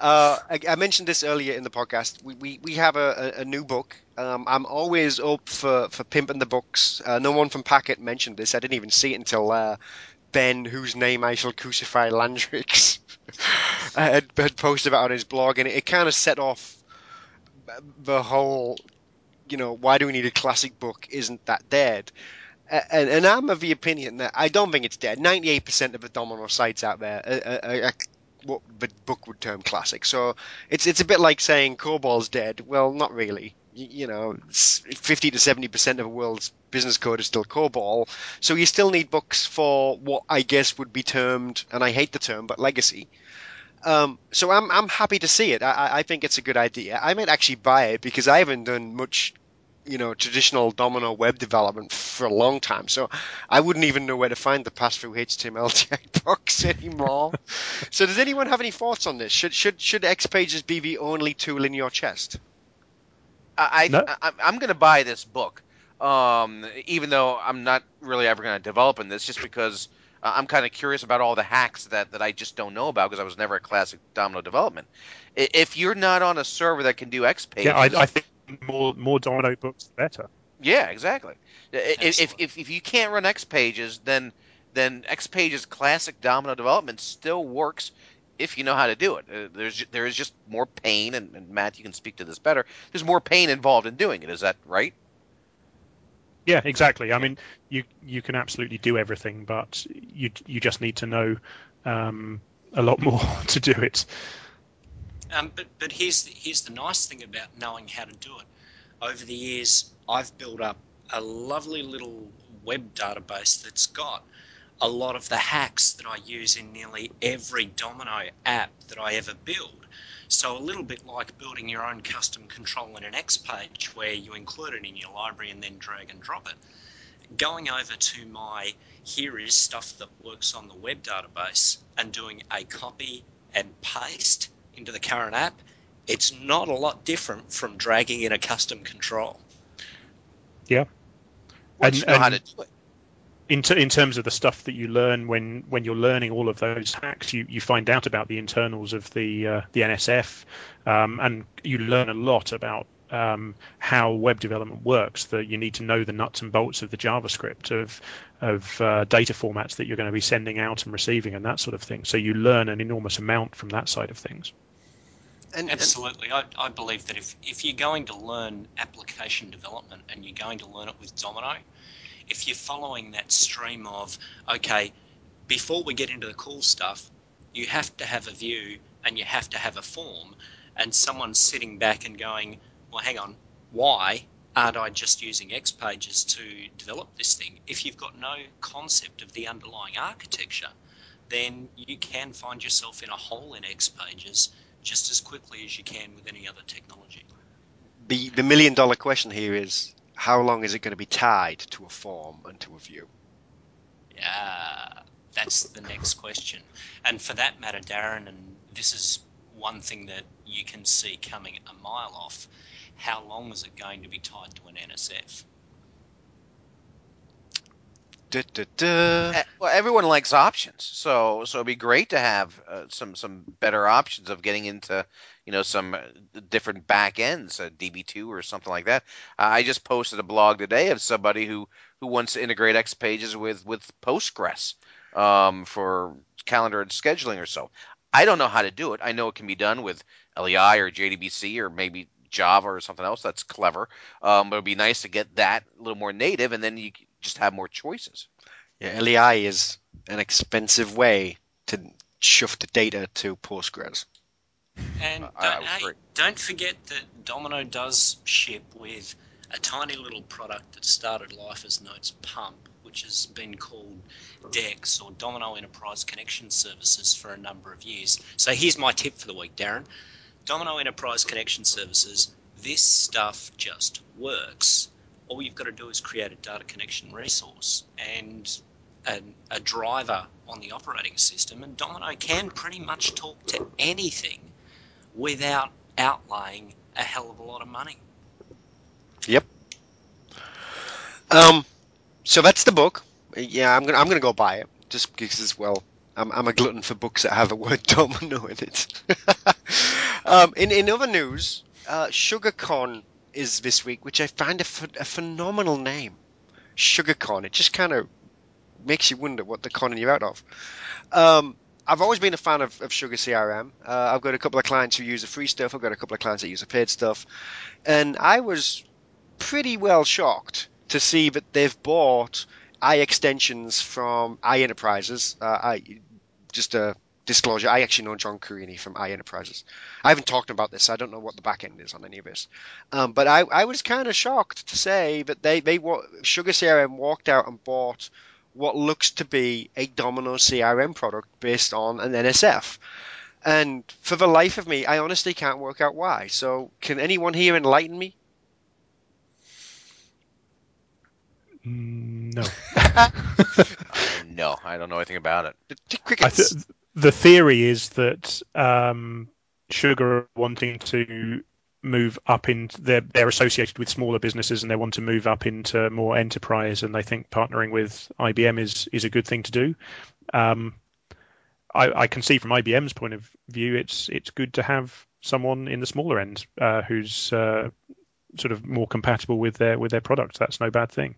I mentioned this earlier in the podcast. We have a new book. I'm always up for pimping the books. No one from Packet mentioned this. I didn't even see it until Ben, whose name I shall crucify, Landrix, had posted about it on his blog, and it kind of set off the whole, why do we need a classic book? Isn't that dead? And I'm of the opinion that I don't think it's dead. 98% of the Domino sites out there are what the book would term classic. So it's a bit like saying COBOL's dead. Well, not really. 50 to 70% of the world's business code is still COBOL. So you still need books for what I guess would be termed, and I hate the term, but legacy. So I'm happy to see it. I think it's a good idea. I might actually buy it because I haven't done much, traditional Domino web development for a long time. So I wouldn't even know where to find the pass-through HTML checkbox anymore. So does anyone have any thoughts on this? Should XPages be the only tool in your chest? I'm going to buy this book, even though I'm not really ever going to develop in this, just because I'm kind of curious about all the hacks that I just don't know about because I was never a classic Domino development. If you're not on a server that can do XPages... Yeah, I think... More Domino books, better. Yeah, exactly. If you can't run XPages, then XPages classic Domino development still works if you know how to do it. There is just more pain, and Matt, you can speak to this better. There's more pain involved in doing it. Is that right? Yeah, exactly. I mean, you can absolutely do everything, but you just need to know a lot more to do it. But here's the nice thing about knowing how to do it. Over the years, I've built up a lovely little web database that's got a lot of the hacks that I use in nearly every Domino app that I ever build. So a little bit like building your own custom control in an XPage where you include it in your library and then drag and drop it. Going over to my here is stuff that works on the web database and doing a copy and paste into the current app, it's not a lot different from dragging in a custom control. Yeah. Once you know how to do it. In terms of the stuff that you learn when you're learning all of those hacks, you find out about the internals of the NSF, and you learn a lot about how web development works. That you need to know the nuts and bolts of the JavaScript of data formats that you're going to be sending out and receiving and that sort of thing. So you learn an enormous amount from that side of things. Absolutely. I believe that if you're going to learn application development and you're going to learn it with Domino, if you're following that stream of, okay, before we get into the cool stuff, you have to have a view and you have to have a form, and someone's sitting back and going, well, hang on, why aren't I just using XPages to develop this thing? If you've got no concept of the underlying architecture, then you can find yourself in a hole in XPages just as quickly as you can with any other technology. The million-dollar question here is, how long is it going to be tied to a form and to a view? Yeah, that's the next question. And for that matter, Darren, and this is one thing that you can see coming a mile off, how long is it going to be tied to an NSF? Well, everyone likes options, so it'd be great to have some better options of getting into some different back ends, DB2 or something like that. I just posted a blog today of somebody who wants to integrate XPages with Postgres for calendar and scheduling or so. I don't know how to do it. I know it can be done with LEI or JDBC or maybe Java or something else. That's clever, but it'd be nice to get that a little more native, and then you just have more choices. Yeah, LEI is an expensive way to shift the data to Postgres. And don't forget that Domino does ship with a tiny little product that started life as Notes Pump, which has been called DEX, or Domino Enterprise Connection Services, for a number of years. So here's my tip for the week, Darren. Domino Enterprise Connection Services, this stuff just works. All you've got to do is create a data connection resource and a driver on the operating system, and Domino can pretty much talk to anything without outlaying a hell of a lot of money. Yep. So that's the book. Yeah, I'm gonna go buy it just because, well, I'm a glutton for books that have the word Domino in it. In other news, SugarCon is this week, which I find a phenomenal name. SugarCon. It just kind of makes you wonder what the con you're out of. I've always been a fan of SugarCRM. I've got a couple of clients who use the free stuff. I've got a couple of clients that use the paid stuff. And I was pretty well shocked to see that they've bought iExtensions from iEnterprises. Disclosure, I actually know John Carini from iEnterprises. I haven't talked about this, so I don't know what the back end is on any of this. But I was kind of shocked to say that SugarCRM walked out and bought what looks to be a Domino CRM product based on an NSF. And for the life of me, I honestly can't work out why. So can anyone here enlighten me? No. No, I don't know anything about it. The theory is that Sugar are wanting to move up into, they're associated with smaller businesses and they want to move up into more enterprise, and they think partnering with IBM is a good thing to do. I can see from IBM's point of view, it's good to have someone in the smaller end who's sort of more compatible with their product. That's no bad thing.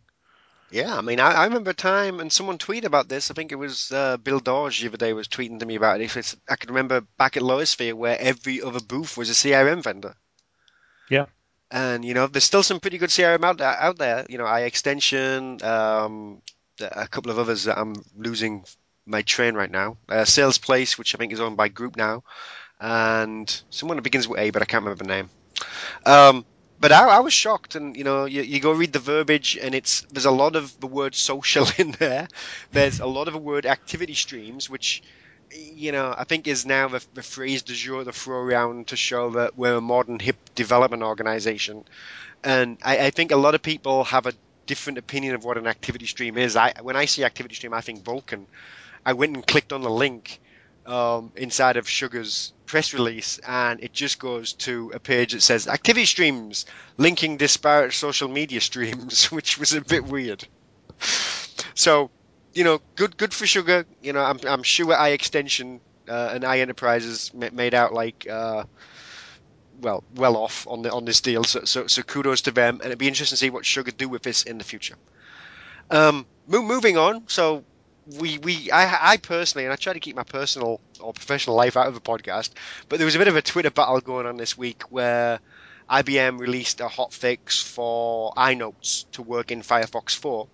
Yeah, I mean, I remember a time, and someone tweeted about this, I think it was Bill Dodge the other day was tweeting to me about it. I can remember back at Lotusphere where every other booth was a CRM vendor. Yeah. And, you know, there's still some pretty good CRM out there. You know, iExtension, a couple of others that I'm losing my train right now. Sales Place, which I think is owned by Group now. And someone that begins with A, but I can't remember the name. But I was shocked, and you know, you go read the verbiage, and there's a lot of the word social in there. There's a lot of the word activity streams, which, you know, I think is now the phrase du jour, the throw around to show that we're a modern hip development organization. And I think a lot of people have a different opinion of what an activity stream is. When I see activity stream, I think Vulkan. I went and clicked on the link inside of Sugar's press release, and it just goes to a page that says activity streams linking disparate social media streams, which was a bit weird. So, you know, good for Sugar. You know, I'm sure iExtension and iEnterprises made out like well off on this deal. So kudos to them, and it'd be interesting to see what Sugar do with this in the future. Moving on. So. I personally, and I try to keep my personal or professional life out of the podcast, but there was a bit of a Twitter battle going on this week where IBM released a hotfix for iNotes to work in Firefox 4,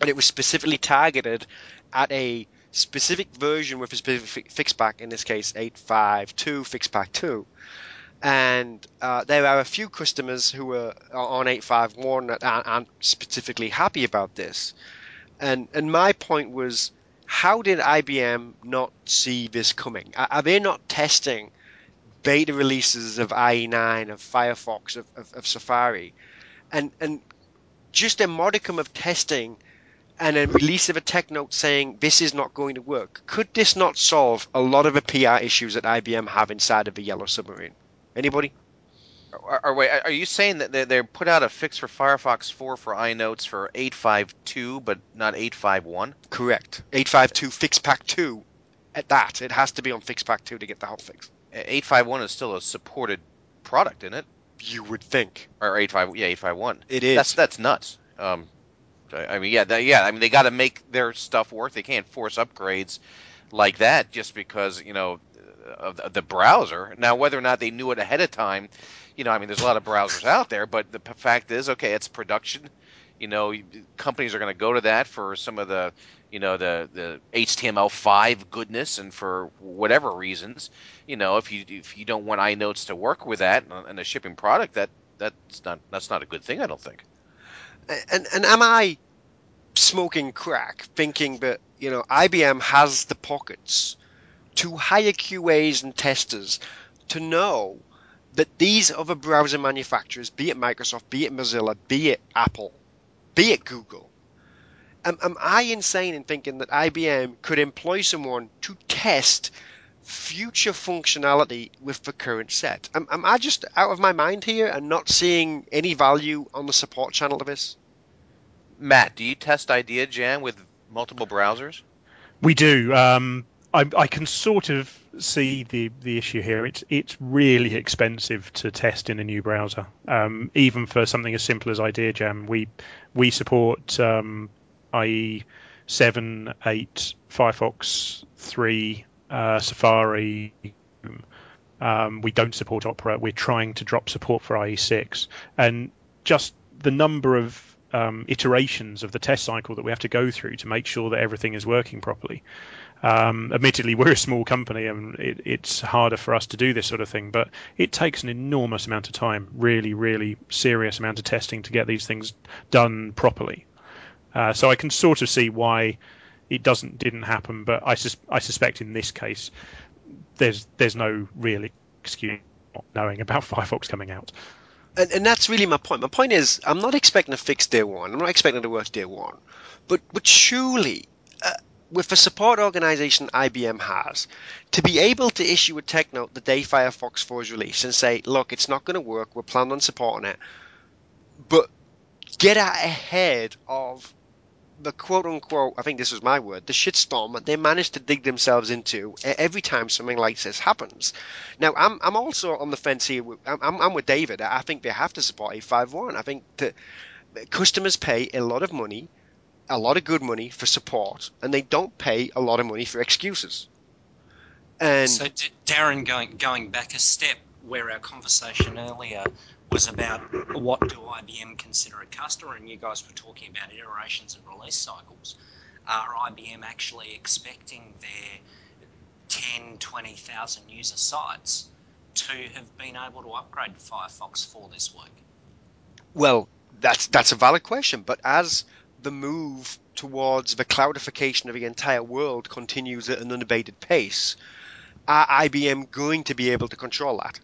and it was specifically targeted at a specific version with a specific fixpack, in this case 8.5.2 fixpack 2. And there are a few customers who are on 8.5.1 that aren't specifically happy about this. And my point was, how did IBM not see this coming? Are they not testing beta releases of IE9, of Firefox, of Safari? And just a modicum of testing and a release of a tech note saying this is not going to work. Could this not solve a lot of the PR issues that IBM have inside of the Yellow Submarine? Anybody? Are you saying that they put out a fix for Firefox 4 for iNotes for 8.5.2, but not 8.5.1? Correct. 8.5.2 fix pack 2. At that, it has to be on fix pack 2 to get the hotfix. 8.5.1 is still a supported product, isn't it? You would think. Or 8.5.1. It is. That's nuts. I mean, I mean, they got to make their stuff work. They can't force upgrades like that just because, you know, of the browser. Now, whether or not they knew it ahead of time, you know, I mean, there's a lot of browsers out there, but the fact is, okay, it's production. You know, companies are going to go to that for some of the, you know, the HTML5 goodness, and for whatever reasons, you know, if you don't want iNotes to work with that and a shipping product, that's not a good thing, I don't think. And am I smoking crack thinking that, you know, IBM has the pockets to hire QAs and testers to know that these other browser manufacturers, be it Microsoft, be it Mozilla, be it Apple, be it Google, am I insane in thinking that IBM could employ someone to test future functionality with the current set? Am I just out of my mind here and not seeing any value on the support channel to this? Matt, do you test IdeaJam with multiple browsers? We do. I can sort of see the issue here. It's really expensive to test in a new browser, even for something as simple as IdeaJam. We support IE 7, 8, Firefox 3, Safari. We don't support Opera. We're trying to drop support for IE 6, and just the number of iterations of the test cycle that we have to go through to make sure that everything is working properly. Admittedly, we're a small company, and it's harder for us to do this sort of thing, but it takes an enormous amount of time, really, really serious amount of testing to get these things done properly. So I can sort of see why it didn't happen, but I suspect in this case there's no real excuse not knowing about Firefox coming out. And that's really my point. My point is, I'm not expecting a fix day one. I'm not expecting it to work day one, but surely, with the support organization IBM has, to be able to issue a tech note the day Firefox 4 is released and say, look, it's not going to work, we're planning on supporting it, but get out ahead of the quote-unquote, I think this was my word, the shitstorm that they managed to dig themselves into every time something like this happens. Now, I'm also on the fence here. I'm with David. I think they have to support 8.5.1. I think that customers pay a lot of money, a lot of good money, for support, and they don't pay a lot of money for excuses. And so, Darren, going back a step, where our conversation earlier was about what do IBM consider a customer, and you guys were talking about iterations and release cycles. Are IBM actually expecting their 10, 20,000 user sites to have been able to upgrade to Firefox for this week? Well, that's a valid question, but as the move towards the cloudification of the entire world continues at an unabated pace, are IBM going to be able to control that?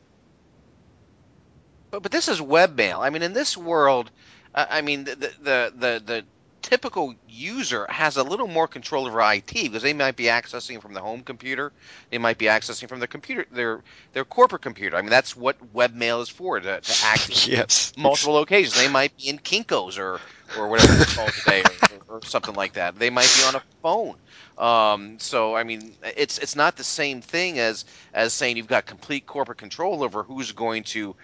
But this is webmail. I mean, in this world, the typical user has a little more control over IT because they might be accessing from the home computer, they might be accessing from their computer, their corporate computer. I mean, that's what webmail is for, to access yes. multiple locations. They might be in Kinko's or whatever it's called today, or something like that. They might be on a phone. So I mean, it's not the same thing as saying you've got complete corporate control over who's going to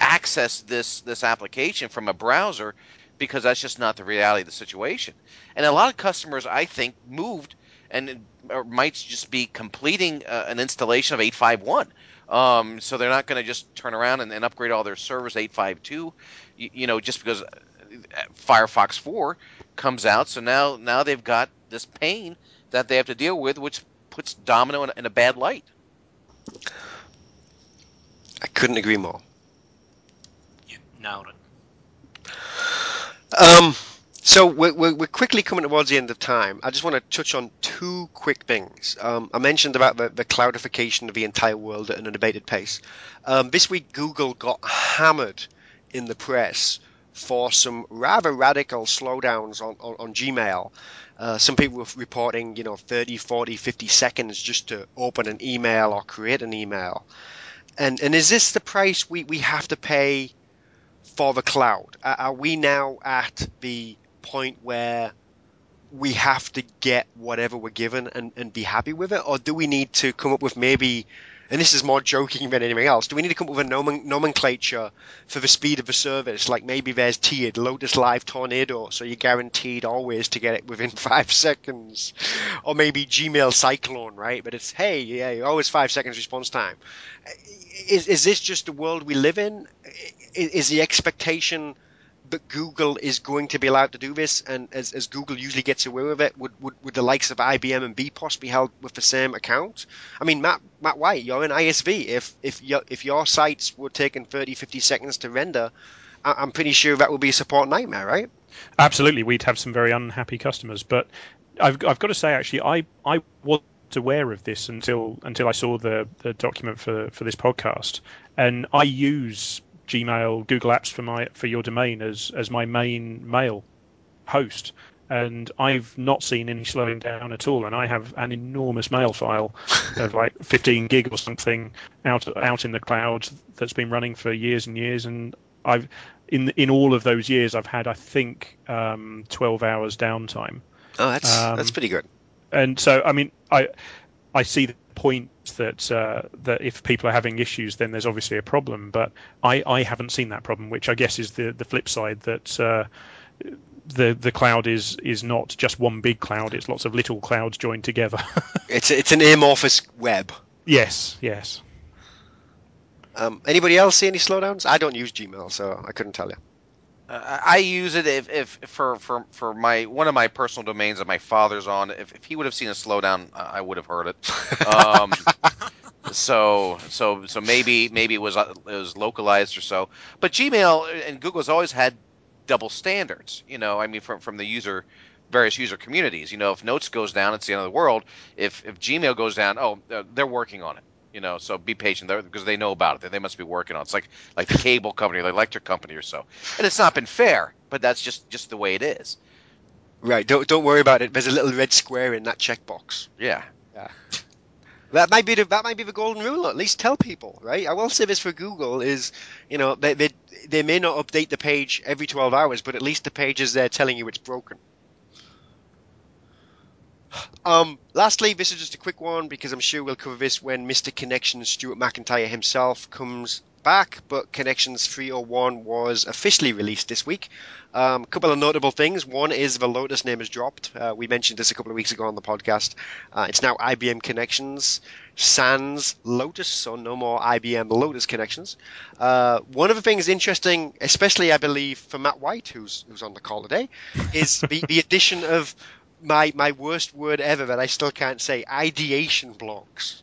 access this application from a browser, because that's just not the reality of the situation. And a lot of customers, I think, moved and might just be completing an installation of 851. So they're not going to just turn around and upgrade all their servers 852, just because Firefox 4 comes out. So now they've got this pain that they have to deal with, which puts Domino in a bad light. I couldn't agree more. You nailed it. So we're quickly coming towards the end of time. I just want to touch on two quick things. I mentioned about the cloudification of the entire world at an unabated pace. This week, Google got hammered in the press for some rather radical slowdowns on Gmail. Some people were reporting, 30, 40, 50 seconds just to open an email or create an email. And is this the price we have to pay for the cloud? Are we now at the point where we have to get whatever we're given and be happy with it? Or do we need to come up with maybe, and this is more joking than anything else, do we need to come up with a nomenclature for the speed of the service? Like maybe there's tiered, Lotus Live Tornado, so you're guaranteed always to get it within 5 seconds. Or maybe Gmail Cyclone, right? But it's, hey, yeah, always 5 seconds response time. Is this just the world we live in? Is the expectation that Google is going to be allowed to do this, and as Google usually gets away with it, would the likes of IBM and BPOS be held with the same account? I mean, Matt White, you're an ISV. If your sites were taking 30, 50 seconds to render, I'm pretty sure that would be a support nightmare, right? Absolutely. We'd have some very unhappy customers. But I've got to say, actually, I wasn't aware of this until I saw the document for this podcast. And I use Gmail, Google Apps for your domain as my main mail host, and I've not seen any slowing down at all. And I have an enormous mail file of like 15 gig or something out in the cloud that's been running for years and years. And I've in all of those years, I've had, I think, 12 hours downtime. Oh, that's pretty good. And so, I mean, I see the point that if people are having issues, then there's obviously a problem, but I haven't seen that problem, which I guess is the flip side, that the cloud is not just one big cloud, it's lots of little clouds joined together. it's an amorphous web. Yes. Anybody else see any slowdowns? I don't use Gmail, so I couldn't tell you. I use it if for my one of my personal domains that my father's on. If he would have seen a slowdown, I would have heard it. So maybe it was localized or so. But Gmail and Google's always had double standards. I mean, from the user. Various user communities. If Notes goes down, it's the end of the world. If Gmail goes down, oh, they're working on it. So be patient there, because they know about it. They must be working on it. It's like the cable company or the electric company or so. And it's not been fair, but that's just the way it is. Right. Don't worry about it. There's a little red square in that checkbox. Yeah. That might be the golden rule. At least tell people, right? I will say this for Google is, they may not update the page every 12 hours, but at least the page is there telling you it's broken. Lastly, this is just a quick one because I'm sure we'll cover this when Mr. Connections Stuart McIntyre himself comes back, but Connections 301 was officially released this week. A couple of notable things. One is the Lotus name has dropped. We mentioned this a couple of weeks ago on the podcast. It's now IBM Connections sans Lotus, so no more IBM Lotus Connections. One of the things interesting, especially I believe for Matt White, who's on the call today, is the addition of my worst word ever that I still can't say, ideation blocks.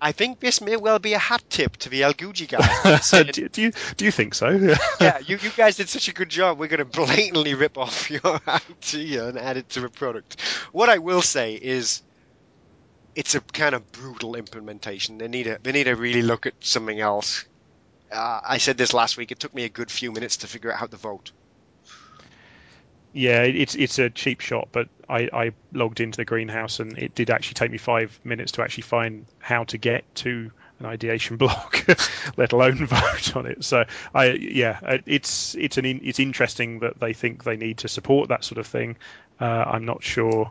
I think this may well be a hat tip to the Alguji guys. do you think so? Yeah, you guys did such a good job. We're going to blatantly rip off your idea and add it to the product. What I will say is, it's a kind of brutal implementation. They need to really look at something else. I said this last week. It took me a good few minutes to figure out how to vote. Yeah, it's a cheap shot, but I logged into the greenhouse and it did actually take me 5 minutes to actually find how to get to an ideation block, let alone vote on it. So it's interesting that they think they need to support that sort of thing. I'm not sure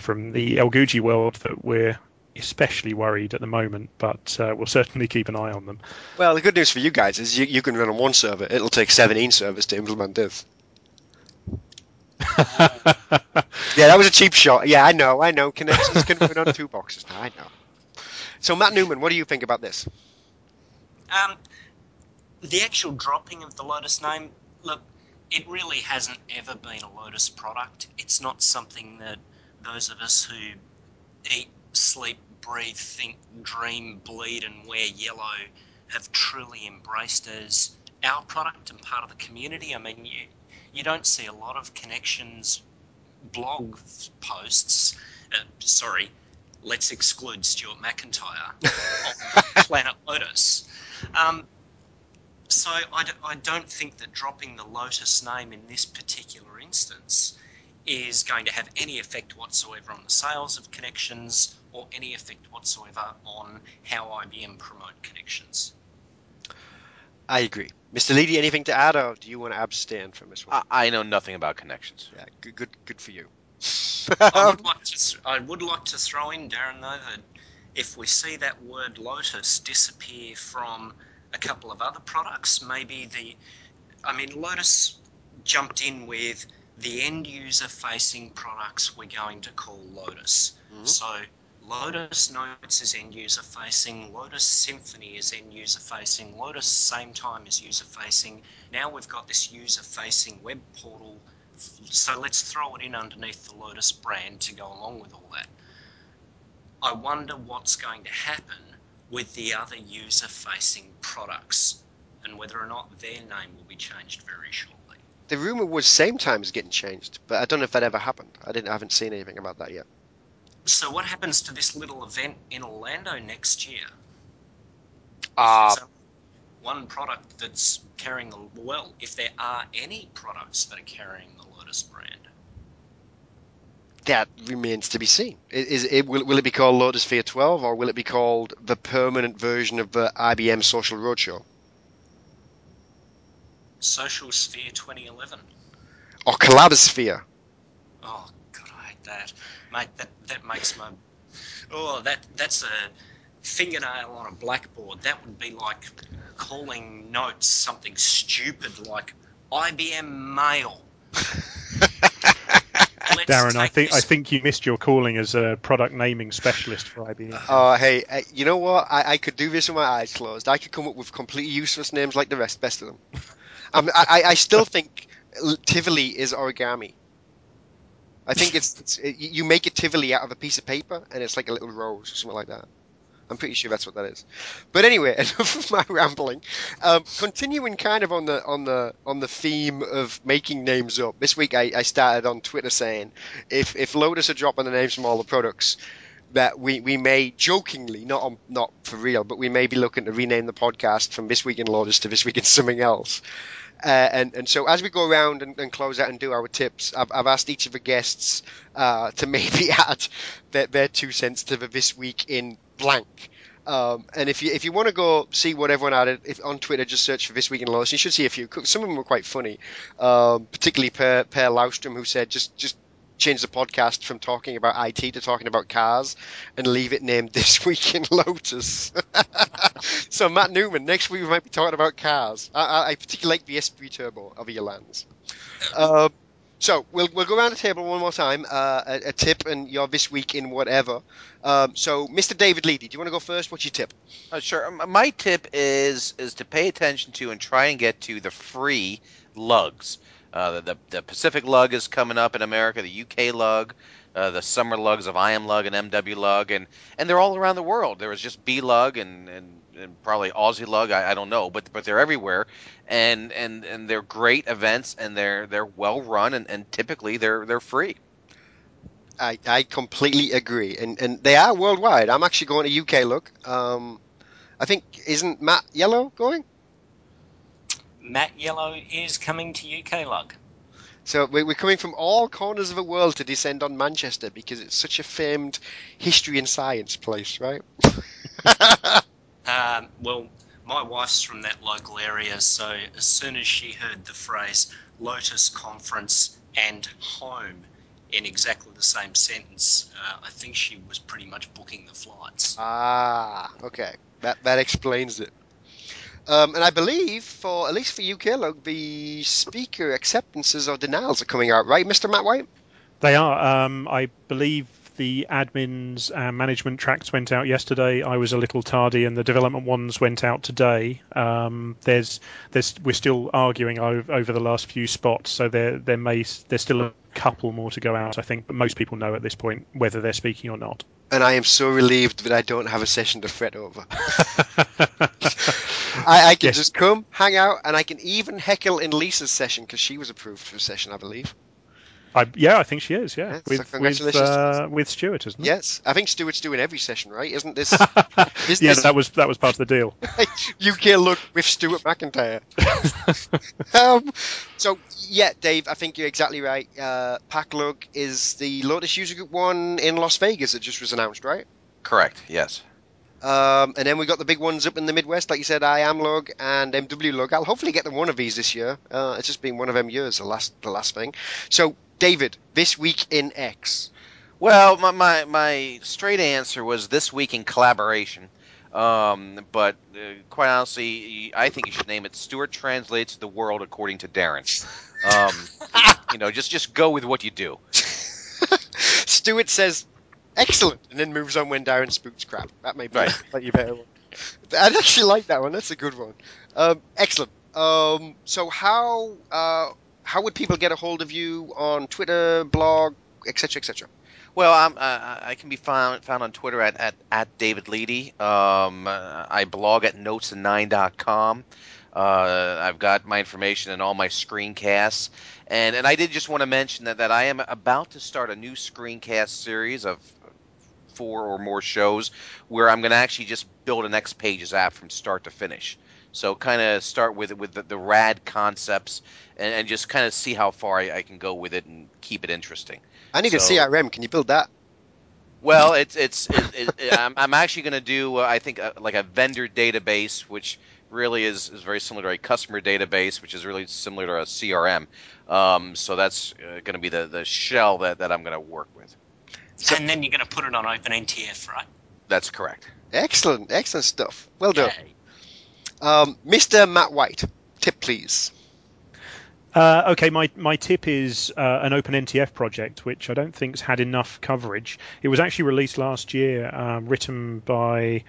from the Alguji world that we're especially worried at the moment, but we'll certainly keep an eye on them. Well, the good news for you guys is you can run on one server. It'll take 17 servers to implement this. Yeah, that was a cheap shot. Yeah, I know. Connections can put on two boxes now, I know. So, Matt Newman, what do you think about this? The actual dropping of the Lotus name, look, it really hasn't ever been a Lotus product. It's not something that those of us who eat, sleep, breathe, think, dream, bleed, and wear yellow have truly embraced as our product and part of the community. I mean, you don't see a lot of Connections blog posts. Sorry, let's exclude Stuart McIntyre on Planet Lotus. So I don't think that dropping the Lotus name in this particular instance is going to have any effect whatsoever on the sales of Connections or any effect whatsoever on how IBM promote Connections. I agree. Mr. Leedy, anything to add, or do you want to abstain from this one? I know nothing about Connections. Yeah, good for you. I would like to throw in, Darren, though, that if we see that word Lotus disappear from a couple of other products, Lotus jumped in with the end-user-facing products we're going to call Lotus. Mm-hmm. So Lotus Notes is end-user facing, Lotus Symphony is end-user facing, Lotus Same Time is user facing. Now we've got this user facing web portal, so let's throw it in underneath the Lotus brand to go along with all that. I wonder what's going to happen with the other user facing products and whether or not their name will be changed very shortly. The rumour was Same Time is getting changed, but I don't know if that ever happened. I haven't seen anything about that yet. So what happens to this little event in Orlando next year? One product that's carrying if there are any products that are carrying the Lotus brand. That remains to be seen. Will it be called Lotusphere 12, or will it be called the permanent version of the IBM Social Roadshow? Social Sphere 2011. Or Collabosphere. Oh, God, I hate that. Mate, that makes my... Oh, that's a fingernail on a blackboard. That would be like calling Notes something stupid like IBM Mail. Darren, I think you missed your calling as a product naming specialist for IBM. Oh, hey, you know what? I could do this with my eyes closed. I could come up with completely useless names like the best of them. I still think Tivoli is origami. I think it's you make a Tivoli out of a piece of paper, and it's like a little rose or something like that. I'm pretty sure that's what that is. But anyway, enough of my rambling. Continuing kind of on the theme of making names up. This week I started on Twitter saying if Lotus are dropping the names from all the products, that we may jokingly, not for real, but we may be looking to rename the podcast from This Week in Lotus to This Week in Something Else. And so as we go around and close out and do our tips, I've asked each of the guests to maybe add their 2 cents to the This Week in blank. And if you want to go see what everyone added, on Twitter, just search for This Week in Lotus. You should see a few. Some of them were quite funny, particularly Per Laustrom, who said just change the podcast from talking about IT to talking about cars and leave it named This Week in Lotus. So Matt Newman, next week we might be talking about cars. I particularly like the SP Turbo of your lands. So we'll go around the table one more time. A tip, and you're this week in whatever. So Mr. David Leedy, do you want to go first? What's your tip? Sure. My tip is to pay attention to and try and get to the free lugs. The Pacific Lug is coming up in America. The UKLug, the summer lugs of IMLug and MWLug, and they're all around the world. There was just BLug and probably Aussie Lug, I don't know, but they're everywhere, and they're great events, and they're well run, and typically they're free. I completely agree, and they are worldwide. I'm actually going to UKLug. I think isn't Matt Yellow going? Matt Yellow is coming to UKLug. So we're coming from all corners of the world to descend on Manchester because it's such a famed history and science place, right? Well, my wife's from that local area, so as soon as she heard the phrase Lotus Conference and home in exactly the same sentence, I think she was pretty much booking the flights. Ah, okay. That explains it. And I believe, for at least for UKLug, the speaker acceptances or denials are coming out, right, Mr. Matt White? They are. I believe the admins and management tracts went out yesterday. I was a little tardy, and the development ones went out today. We're still arguing over the last few spots, so there's still a couple more to go out, I think. But most people know at this point whether they're speaking or not. And I am so relieved that I don't have a session to fret over. I can just come, hang out, and I can even heckle in Lisa's session because she was approved for a session, I believe. I think she is, yeah. So congratulations with Stuart, isn't it? Yes, I think Stuart's doing every session, right? Isn't this... that was part of the deal. UKLug with Stuart McIntyre. Dave, I think you're exactly right. PackLug is the Lotus User Group one in Las Vegas that just was announced, right? Correct, yes. And then we got the big ones up in the Midwest, like you said, IAMLug and MWLug. I'll hopefully get them one of these this year. It's just been one of them years, the last thing. So, David, this week in X. Well, my straight answer was this week in collaboration. But quite honestly, I think you should name it Stuart Translates the World According to Darren. Just go with what you do. Stuart says... excellent, and then moves on when Darren spooks crap. That may be a better one. I'd actually like that one. That's a good one. Excellent. So how would people get a hold of you on Twitter, blog, etc., etc.? Well, I can be found on Twitter at David Leedy. I blog at notesin9.com. I've got my information in all my screencasts. And I did just want to mention that I am about to start a new screencast series of 4 or more shows where I'm going to actually just build an XPages app from start to finish. So kind of start with the rad concepts and just kind of see how far I can go with it and keep it interesting. I need a CRM. Can you build that? Well, I'm actually going to do I think like a vendor database, which really is very similar to a customer database, which is really similar to a CRM. So that's going to be the shell that I'm going to work with. So, and then you're going to put it on OpenNTF, right? That's correct. Excellent stuff. Well done. Yay. Mr. Matt White, tip please. Okay, my tip is an OpenNTF project, which I don't think's had enough coverage. It was actually released last year, written by...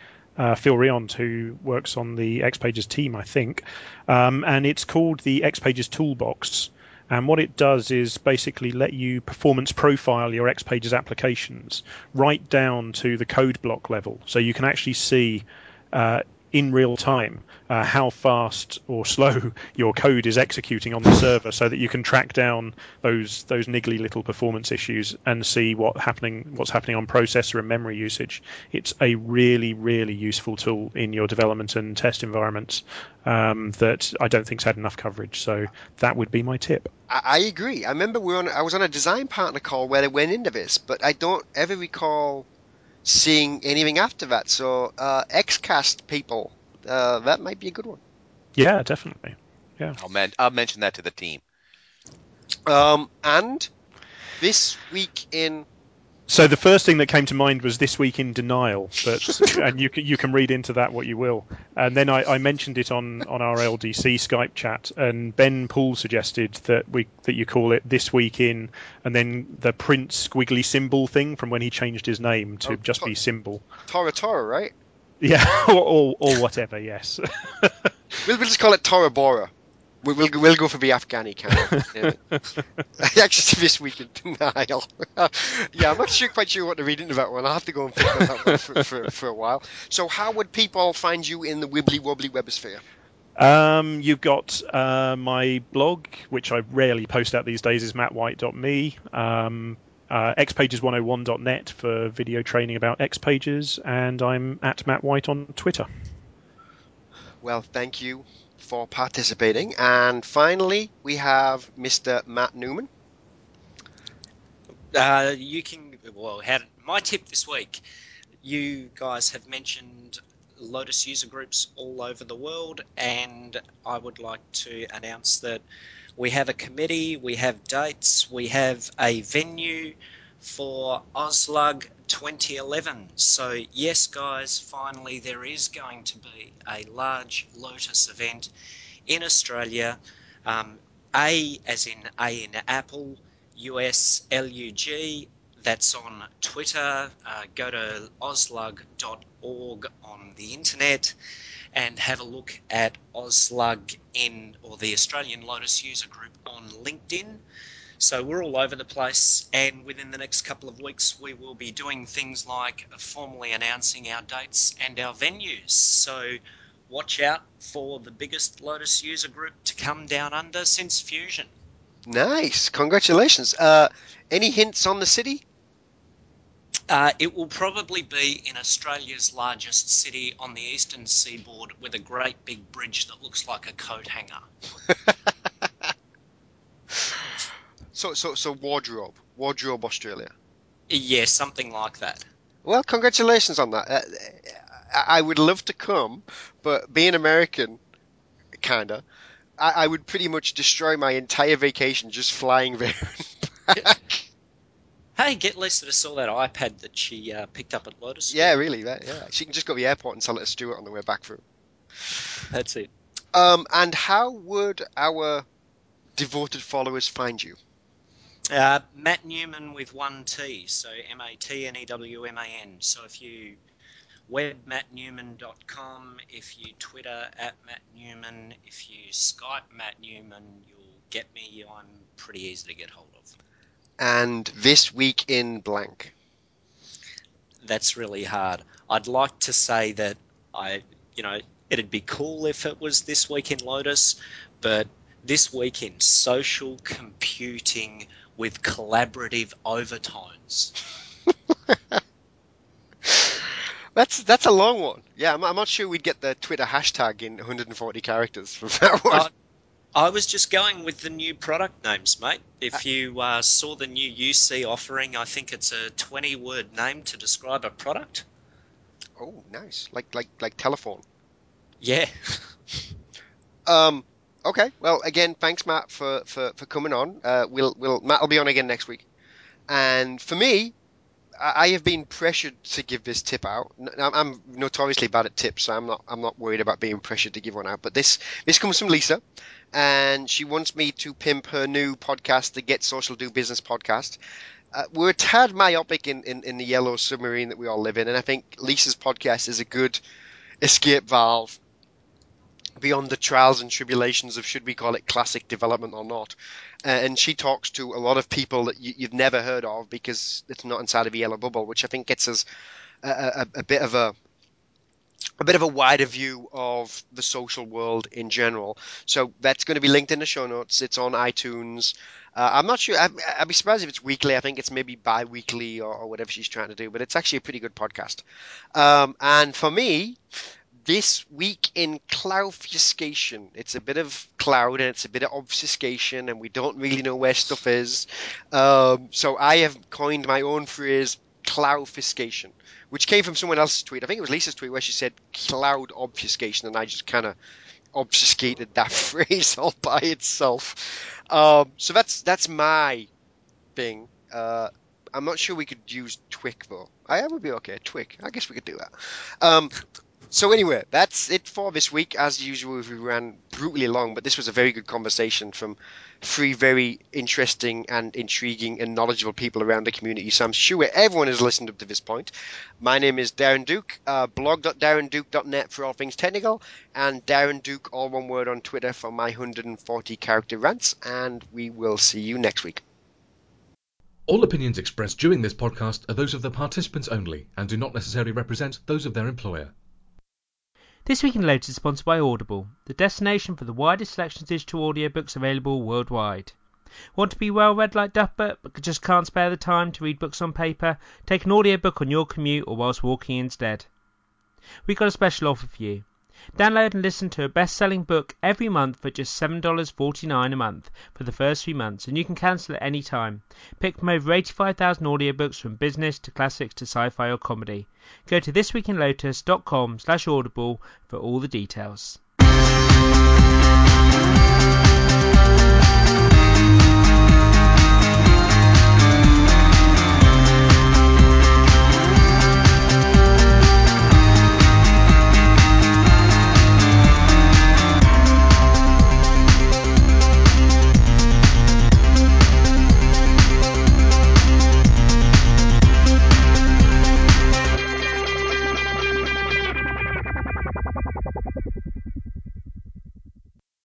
Phil Riond, who works on the XPages team, I think, and it's called the XPages Toolbox. And what it does is basically let you performance profile your XPages applications right down to the code block level, so you can actually see in real time how fast or slow your code is executing on the server, so that you can track down those niggly little performance issues and see what's happening on processor and memory usage. It's a really, really useful tool in your development and test environments that I don't think's had enough coverage. So that would be my tip. I agree. I remember I was on a design partner call where they went into this, but I don't ever recall seeing anything after that. So XCast people, that might be a good one. Yeah, definitely. Yeah, I'll mention that to the team. And This Week in... So the first thing that came to mind was This Week in Denial, but and you can read into that what you will. And then I mentioned it on our LDC Skype chat, and Ben Poole suggested that you call it This Week in, and then the Prince squiggly symbol thing from when he changed his name to just be symbol. Tara, right? Yeah, or whatever. Yes. we'll just call it Tora Bora. We'll go for the Afghani camera. Actually, This Week in Denial. Yeah, I'm not quite sure what to read into that one. I'll have to go and pick that one for a while. So how would people find you in the wibbly-wobbly webosphere? You've got my blog, which I rarely post out these days, is mattwhite.me. xpages101.net for video training about XPages. And I'm at Matt White on Twitter. Well, thank you for participating. And finally, we have Mr. Matt Newman. My tip this week, you guys have mentioned Lotus user groups all over the world, and I would like to announce that we have a committee, we have dates, we have a venue for OSLug 2011. So yes, guys, finally there is going to be a large Lotus event in Australia. A as in A in Apple, USLUG. That's on Twitter. Go to oslug.org on the internet and have a look at OSLug in, or the Australian Lotus User Group on LinkedIn. So we're all over the place, and within the next couple of weeks we will be doing things like formally announcing our dates and our venues. So watch out for the biggest Lotus user group to come down under since Fusion. Nice. Congratulations. Any hints on the city? It will probably be in Australia's largest city on the eastern seaboard, with a great big bridge that looks like a coat hanger. So Wardrobe Australia. Yeah, something like that. Well, congratulations on that. I would love to come, but being American, kinda, I would pretty much destroy my entire vacation just flying there and back. Hey, get Lisa to sell that iPad that she picked up at Lotus. Yeah, really. Yeah, she can just go to the airport and sell it to Stuart on the way back through. That's it. And how would our devoted followers find you? Matt Newman with one T, so MATNEWMAN. So if you web mattnewman.com, if you Twitter at Matt Newman, if you Skype Matt Newman, you'll get me. I'm pretty easy to get hold of. And This Week in blank? That's really hard. I'd like to say that it'd be cool if it was This Week in Lotus, but This Week in Social Computing with Collaborative Overtones. That's a long one. Yeah, I'm not sure we'd get the Twitter hashtag in 140 characters from that one. I was just going with the new product names, mate. If you saw the new UC offering, I think it's a 20-word name to describe a product. Oh, nice. Like telephone. Yeah. Okay. Well, again, thanks, Matt, for coming on. Matt will be on again next week. And for me, I have been pressured to give this tip out. I'm notoriously bad at tips, so I'm not worried about being pressured to give one out. But this comes from Lisa, and she wants me to pimp her new podcast, the Get Social Do Business podcast. We're a tad myopic in the yellow submarine that we all live in, and I think Lisa's podcast is a good escape valve beyond the trials and tribulations of, should we call it classic development or not. And she talks to a lot of people that you've never heard of because it's not inside of a yellow bubble, which I think gets us a bit of a wider view of the social world in general. So that's going to be linked in the show notes. It's on iTunes. I'm not sure. I'd be surprised if it's weekly. I think it's maybe bi-weekly or whatever she's trying to do, but it's actually a pretty good podcast. And for me, This Week in Cloudfuscation. It's a bit of cloud and it's a bit of obfuscation, and we don't really know where stuff is. So I have coined my own phrase, cloudfuscation, which came from someone else's tweet. I think it was Lisa's tweet where she said cloud obfuscation, and I just kind of obfuscated that phrase all by itself. So that's my thing. I'm not sure we could use Twic though. I would be okay. Twic. I guess we could do that. So anyway, that's it for this week. As usual, we ran brutally long, but this was a very good conversation from three very interesting and intriguing and knowledgeable people around the community. So I'm sure everyone has listened up to this point. My name is Darren Duke, blog.darrenduke.net for all things technical, and Darren Duke, all one word, on Twitter for my 140-character rants, and we will see you next week. All opinions expressed during this podcast are those of the participants only and do not necessarily represent those of their employer. This Week in Lotus is sponsored by Audible, the destination for the widest selection of digital audiobooks available worldwide. Want to be well read like Duffbert, but just can't spare the time to read books on paper? Take an audiobook on your commute or whilst walking instead. We've got a special offer for you. Download and listen to a best-selling book every month for just $7.49 a month for the first 3 months, and you can cancel at any time. Pick from over 85,000 audiobooks, from business to classics to sci-fi or comedy. Go to thisweekinlotus.com/audible for all the details.